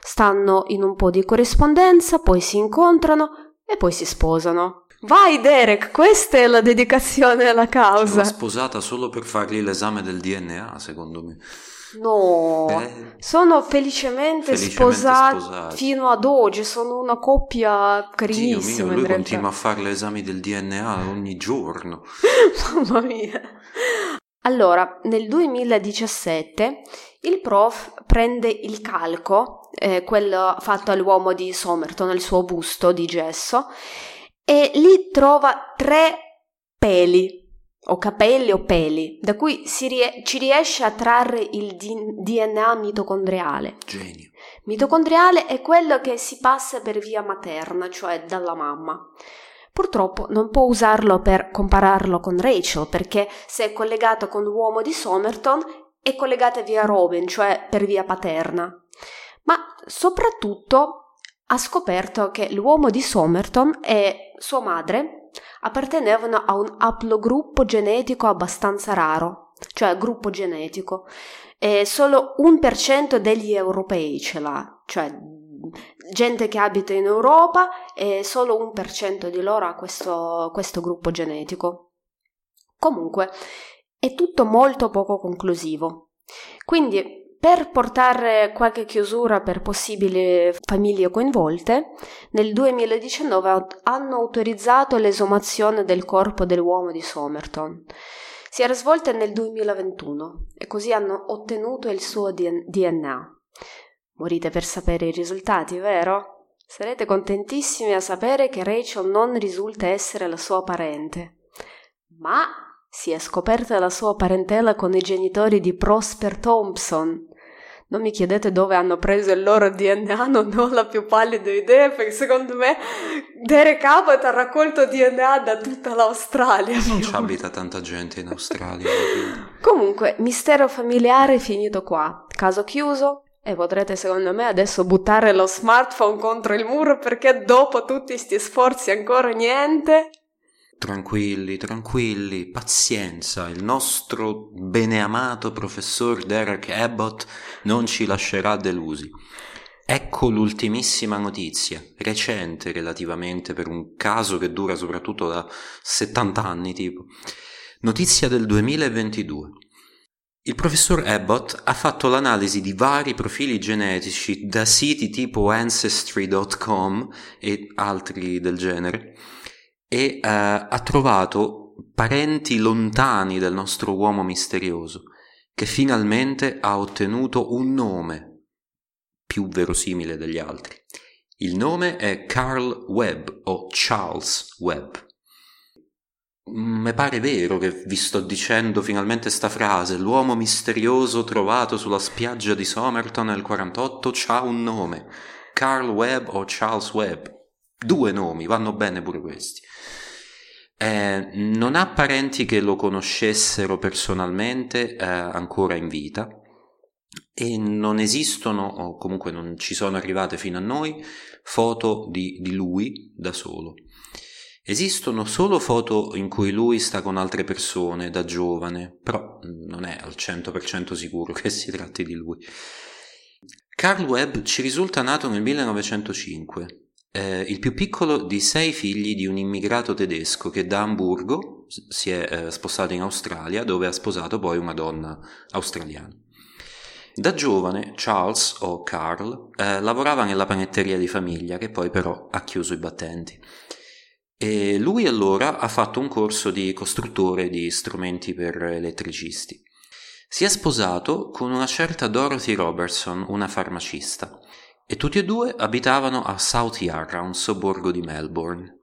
Stanno in un po' di corrispondenza, poi si incontrano e poi si sposano. Vai Derek, questa è la dedicazione alla causa. L'ha sposata solo per fargli l'esame del D N A, secondo me. No, eh, sono felicemente, felicemente sposati, sposati fino ad oggi, sono una coppia carinissima. Dio mio, lui continua a fare gli esami del D N A ogni giorno. Mamma mia. Allora, nel duemiladiciassette il prof prende il calco, eh, quello fatto all'uomo di Somerton, il suo busto di gesso, e lì trova tre peli. o capelli o peli, da cui si rie- ci riesce a trarre il D- D N A mitocondriale. Genio. Mitocondriale è quello che si passa per via materna, cioè dalla mamma. Purtroppo non può usarlo per compararlo con Rachel, perché se è collegato con l'uomo di Somerton è collegata via Robin, cioè per via paterna. Ma soprattutto ha scoperto che l'uomo di Somerton e sua madre appartenevano a un haplogruppo genetico abbastanza raro, cioè gruppo genetico, e solo un per cento degli europei ce l'ha, cioè gente che abita in Europa e solo un per cento di loro ha questo, questo gruppo genetico. Comunque è tutto molto poco conclusivo, quindi per portare qualche chiusura per possibili famiglie coinvolte, nel duemiladiciannove hanno autorizzato l'esumazione del corpo dell'uomo di Somerton. Si era svolta nel duemilaventuno e così hanno ottenuto il suo D N A. Morite per sapere i risultati, vero? Sarete contentissimi a sapere che Rachel non risulta essere la sua parente. Ma si è scoperta la sua parentela con i genitori di Prosper Thompson. Non mi chiedete dove hanno preso il loro D N A, non ho la più pallida idea, perché secondo me Derek Abbott ha raccolto D N A da tutta l'Australia. Non ci abita tanta gente in Australia. Comunque, mistero familiare finito qua. Caso chiuso, e potrete secondo me adesso buttare lo smartphone contro il muro, perché dopo tutti sti sforzi ancora niente. Tranquilli, tranquilli, pazienza, il nostro beneamato professor Derek Abbott non ci lascerà delusi. Ecco l'ultimissima notizia, recente relativamente per un caso che dura soprattutto da settanta anni tipo. Notizia del duemilaventidue. Il professor Abbott ha fatto l'analisi di vari profili genetici da siti tipo Ancestry punto com e altri del genere, e uh, ha trovato parenti lontani del nostro uomo misterioso, che finalmente ha ottenuto un nome più verosimile degli altri. Il nome è Carl Webb o Charles Webb. Mi pare vero che vi sto dicendo finalmente sta frase: l'uomo misterioso trovato sulla spiaggia di Somerton nel quarantotto c'ha un nome, Carl Webb o Charles Webb. Due nomi, vanno bene pure questi. Eh, non ha parenti che lo conoscessero personalmente eh, ancora in vita, e non esistono, o comunque non ci sono arrivate fino a noi, foto di, di lui da solo. Esistono solo foto in cui lui sta con altre persone da giovane, però non è al cento per cento sicuro che si tratti di lui. Carl Webb ci risulta nato nel millenovecentocinque. Eh, il più piccolo di sei figli di un immigrato tedesco che da Amburgo si è eh, sposato in Australia, dove ha sposato poi una donna australiana. Da giovane Charles o Carl eh, lavorava nella panetteria di famiglia, che poi però ha chiuso i battenti, e lui allora ha fatto un corso di costruttore di strumenti per elettricisti. Si è sposato con una certa Dorothy Robertson, una farmacista, e tutti e due abitavano a South Yarra, un sobborgo di Melbourne.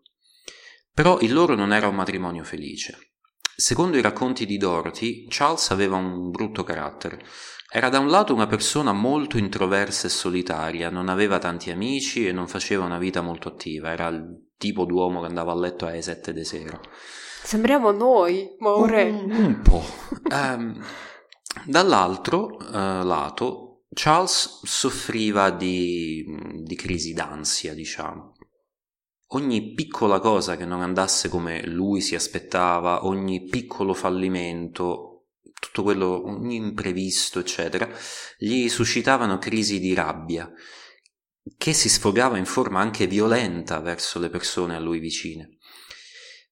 Però il loro non era un matrimonio felice. Secondo i racconti di Dorothy, Charles aveva un brutto carattere. Era da un lato una persona molto introversa e solitaria, non aveva tanti amici e non faceva una vita molto attiva, era il tipo d'uomo che andava a letto alle sette di sera. Sembriamo noi, ma ora... Un, un po'. um, dall'altro uh, lato... Charles soffriva di, di crisi d'ansia, diciamo. Ogni piccola cosa che non andasse come lui si aspettava, ogni piccolo fallimento, tutto quello, ogni imprevisto, eccetera, gli suscitavano crisi di rabbia, che si sfogava in forma anche violenta verso le persone a lui vicine.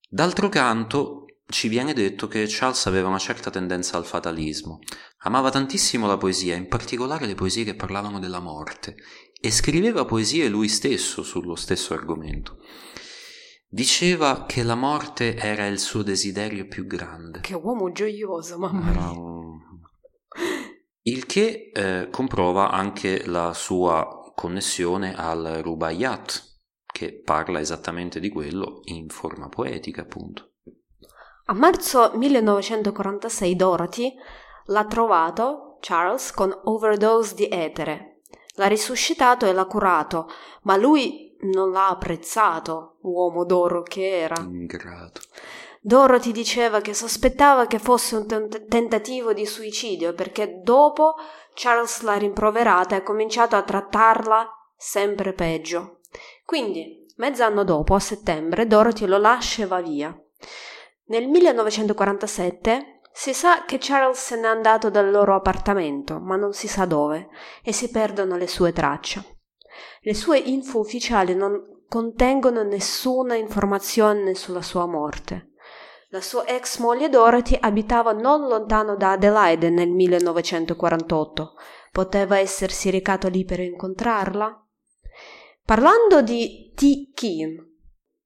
D'altro canto, ci viene detto che Charles aveva una certa tendenza al fatalismo. Amava tantissimo la poesia, in particolare le poesie che parlavano della morte, e scriveva poesie lui stesso sullo stesso argomento. Diceva che la morte era il suo desiderio più grande. Che uomo gioioso, mamma mia! Um, il che eh, comprova anche la sua connessione al Rubaiyat, che parla esattamente di quello in forma poetica, appunto. A marzo millenovecentoquarantasei Dorothy l'ha trovato, Charles, con overdose di etere. L'ha risuscitato e l'ha curato, ma lui non l'ha apprezzato, uomo d'oro che era. Ingrato. Dorothy diceva che sospettava che fosse un t- tentativo di suicidio, perché dopo Charles l'ha rimproverata e ha cominciato a trattarla sempre peggio. Quindi, mezz'anno dopo, a settembre, Dorothy lo lascia e va via. Nel millenovecentoquarantasette si sa che Charles se n'è andato dal loro appartamento, ma non si sa dove, e si perdono le sue tracce. Le sue info ufficiali non contengono nessuna informazione sulla sua morte. La sua ex moglie Dorothy abitava non lontano da Adelaide nel millenovecentoquarantotto. Poteva essersi recato lì per incontrarla? Parlando di T. Kim,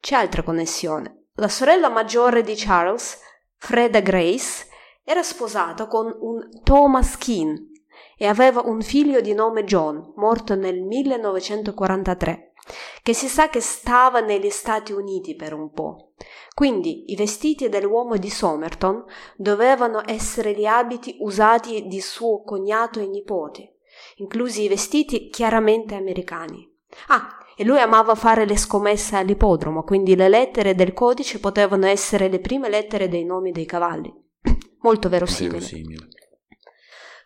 c'è altra connessione. La sorella maggiore di Charles, Freda Grace, era sposata con un Thomas Kean e aveva un figlio di nome John, morto nel millenovecentoquarantatré, che si sa che stava negli Stati Uniti per un po'. Quindi i vestiti dell'uomo di Somerton dovevano essere gli abiti usati di suo cognato e nipote, inclusi i vestiti chiaramente americani. Ah, e lui amava fare le scommesse all'ippodromo, quindi le lettere del codice potevano essere le prime lettere dei nomi dei cavalli. Molto verosimile. verosimile.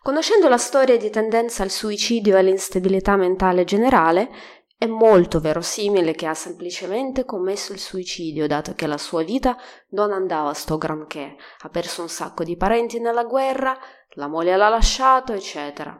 Conoscendo la storia di tendenza al suicidio e all'instabilità mentale generale, è molto verosimile che ha semplicemente commesso il suicidio, dato che la sua vita non andava sto granché. Ha perso un sacco di parenti nella guerra, la moglie l'ha lasciato, eccetera.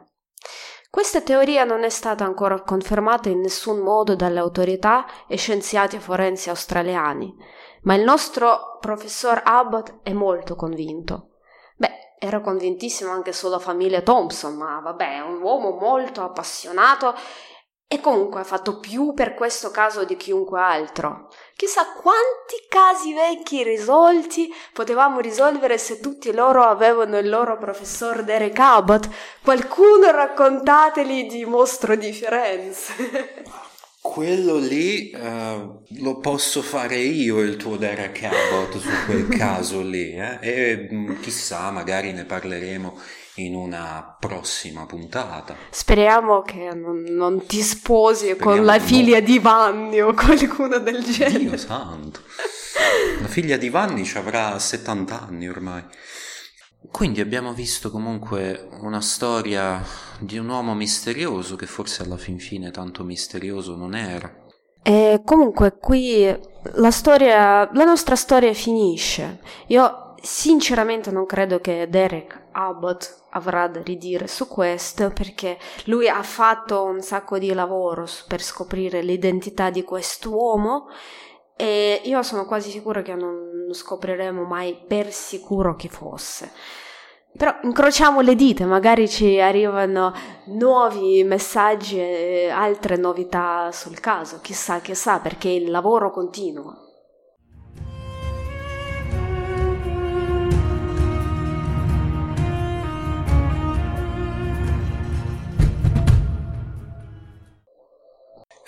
Questa teoria non è stata ancora confermata in nessun modo dalle autorità e scienziati forensi australiani, ma il nostro professor Abbott è molto convinto. Beh, era convintissimo anche sulla famiglia Thompson, ma vabbè, è un uomo molto appassionato e comunque ha fatto più per questo caso di chiunque altro. Chissà quanti casi vecchi risolti potevamo risolvere se tutti loro avevano il loro professor Derek Abbott. Qualcuno raccontateli di Mostro di Firenze. Quello lì uh, lo posso fare io il tuo Derek Abbott su quel caso lì. Eh? E chissà, magari ne parleremo in una prossima puntata. Speriamo che non, non ti sposi. Speriamo con la figlia no. di Vanni o qualcuno del genere. Dio santo, la figlia di Vanni ci avrà settanta anni ormai. Quindi abbiamo visto comunque una storia di un uomo misterioso che forse alla fin fine tanto misterioso non era. E comunque qui la storia, la nostra storia finisce. Io sinceramente non credo che Derek Abbott avrà da ridire su questo, perché lui ha fatto un sacco di lavoro per scoprire l'identità di quest'uomo e io sono quasi sicura che non scopriremo mai per sicuro chi fosse. Però incrociamo le dita, magari ci arrivano nuovi messaggi e altre novità sul caso, chissà chissà, perché il lavoro continua.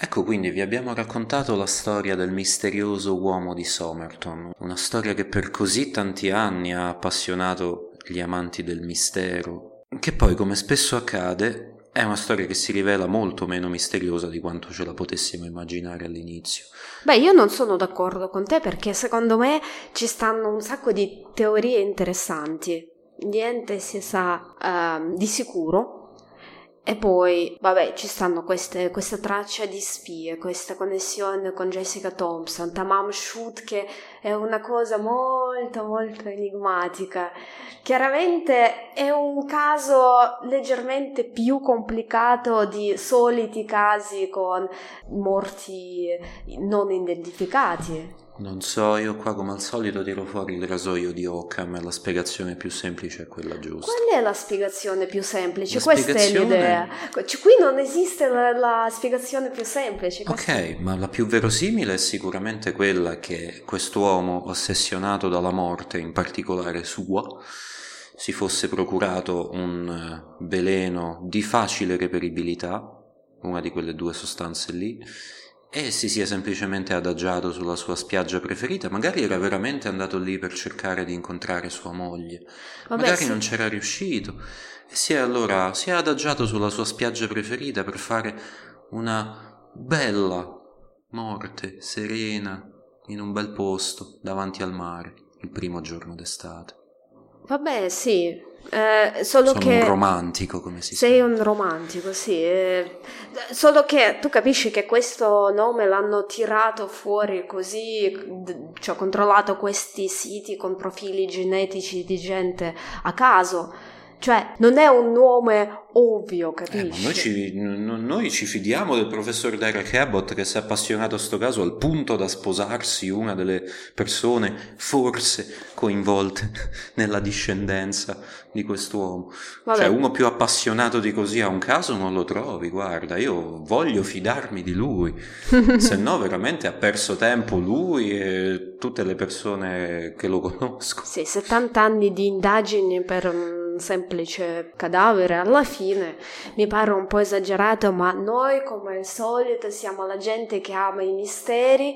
Ecco, quindi vi abbiamo raccontato la storia del misterioso uomo di Somerton, una storia che per così tanti anni ha appassionato gli amanti del mistero, che poi, come spesso accade, è una storia che si rivela molto meno misteriosa di quanto ce la potessimo immaginare all'inizio. Beh, io non sono d'accordo con te, perché secondo me ci stanno un sacco di teorie interessanti, niente si sa uh, di sicuro. E poi, vabbè, ci stanno queste, questa traccia di spie, questa connessione con Jessica Thompson, Tamam Shud, che è una cosa molto molto enigmatica. Chiaramente è un caso leggermente più complicato di soliti casi con morti non identificati. Non so, io qua come al solito tiro fuori il rasoio di Occam e la spiegazione più semplice è quella giusta. Qual è la spiegazione più semplice? La Questa spiegazione... è l'idea. Cioè, qui non esiste la, la spiegazione più semplice. Questa... Ok, ma la più verosimile è sicuramente quella che quest'uomo ossessionato dalla morte, in particolare sua, si fosse procurato un veleno di facile reperibilità, una di quelle due sostanze lì, e si sia semplicemente adagiato sulla sua spiaggia preferita. Magari era veramente andato lì per cercare di incontrare sua moglie. Vabbè, magari sì. Non c'era riuscito e si è allora si è adagiato sulla sua spiaggia preferita per fare una bella morte serena in un bel posto davanti al mare il primo giorno d'estate. Vabbè, sì. Eh, solo Sono che un romantico, come si Sei sente. un romantico, sì. Eh, solo che tu capisci che questo nome l'hanno tirato fuori così, d- cioè ho controllato questi siti con profili genetici di gente a caso. Cioè, non è un nome ovvio, capisci? Eh, ma noi, ci, n- noi ci fidiamo del professor Derek Abbott, che si è appassionato a sto caso al punto da sposarsi una delle persone forse coinvolte nella discendenza di quest'uomo. Vabbè. Cioè, uno più appassionato di così a un caso non lo trovi, guarda, io voglio fidarmi di lui, se no veramente ha perso tempo lui e tutte le persone che lo conoscono. Sì, settanta anni di indagini per... semplice cadavere, alla fine mi pare un po' esagerato, ma noi come al solito siamo la gente che ama i misteri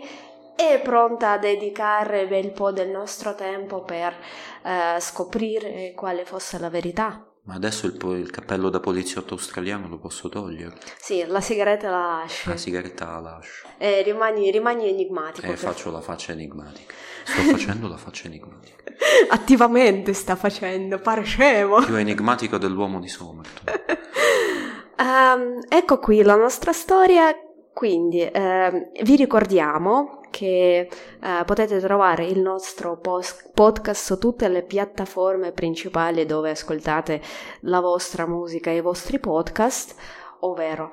e è pronta a dedicare bel po' del nostro tempo per eh, scoprire quale fosse la verità. Ma adesso il, po- il cappello da poliziotto australiano lo posso togliere? Sì, la sigaretta la lascio. La sigaretta la lascio. E rimani, rimani enigmatico. E faccio la faccia enigmatica. Sto facendo la faccia enigmatica. Attivamente sta facendo, pare scemo. Più enigmatico dell'uomo di Somerton. um, ecco qui la nostra storia. Quindi eh, vi ricordiamo che eh, potete trovare il nostro post- podcast su tutte le piattaforme principali dove ascoltate la vostra musica e i vostri podcast, ovvero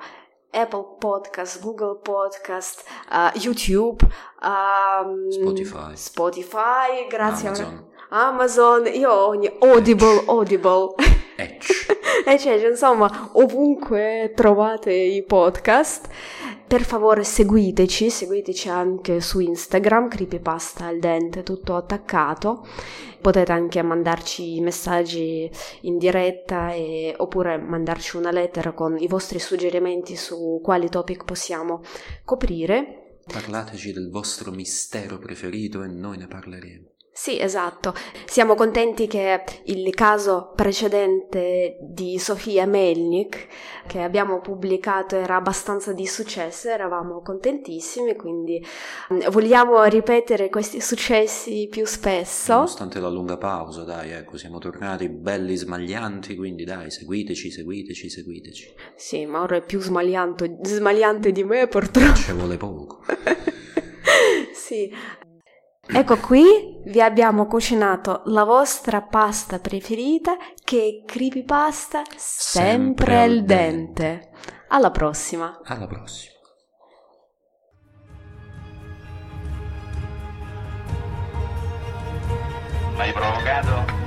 Apple Podcast, Google Podcast, uh, YouTube, um, Spotify. Spotify, grazie Amazon. a Amazon, io ho ogni Audible, Edge. Audible. Edge. E cioè, insomma, ovunque trovate i podcast, per favore seguiteci, seguiteci anche su Instagram, Creepypasta al dente, tutto attaccato. Potete anche mandarci messaggi in diretta e, oppure mandarci una lettera con i vostri suggerimenti su quali topic possiamo coprire. Parlateci del vostro mistero preferito e noi ne parleremo. Sì, esatto. Siamo contenti che il caso precedente di Sofia Melnik, che abbiamo pubblicato, era abbastanza di successo, eravamo contentissimi, quindi vogliamo ripetere questi successi più spesso. Nonostante la lunga pausa, dai, ecco, siamo tornati belli smaglianti, quindi dai, seguiteci, seguiteci, seguiteci. Sì, ma ora è più smagliante, smagliante di me, purtroppo. Ci vuole poco. Sì. Ecco qui vi abbiamo cucinato la vostra pasta preferita, che è Creepypasta sempre al dente. Alla prossima. Alla prossima. L'hai provocato?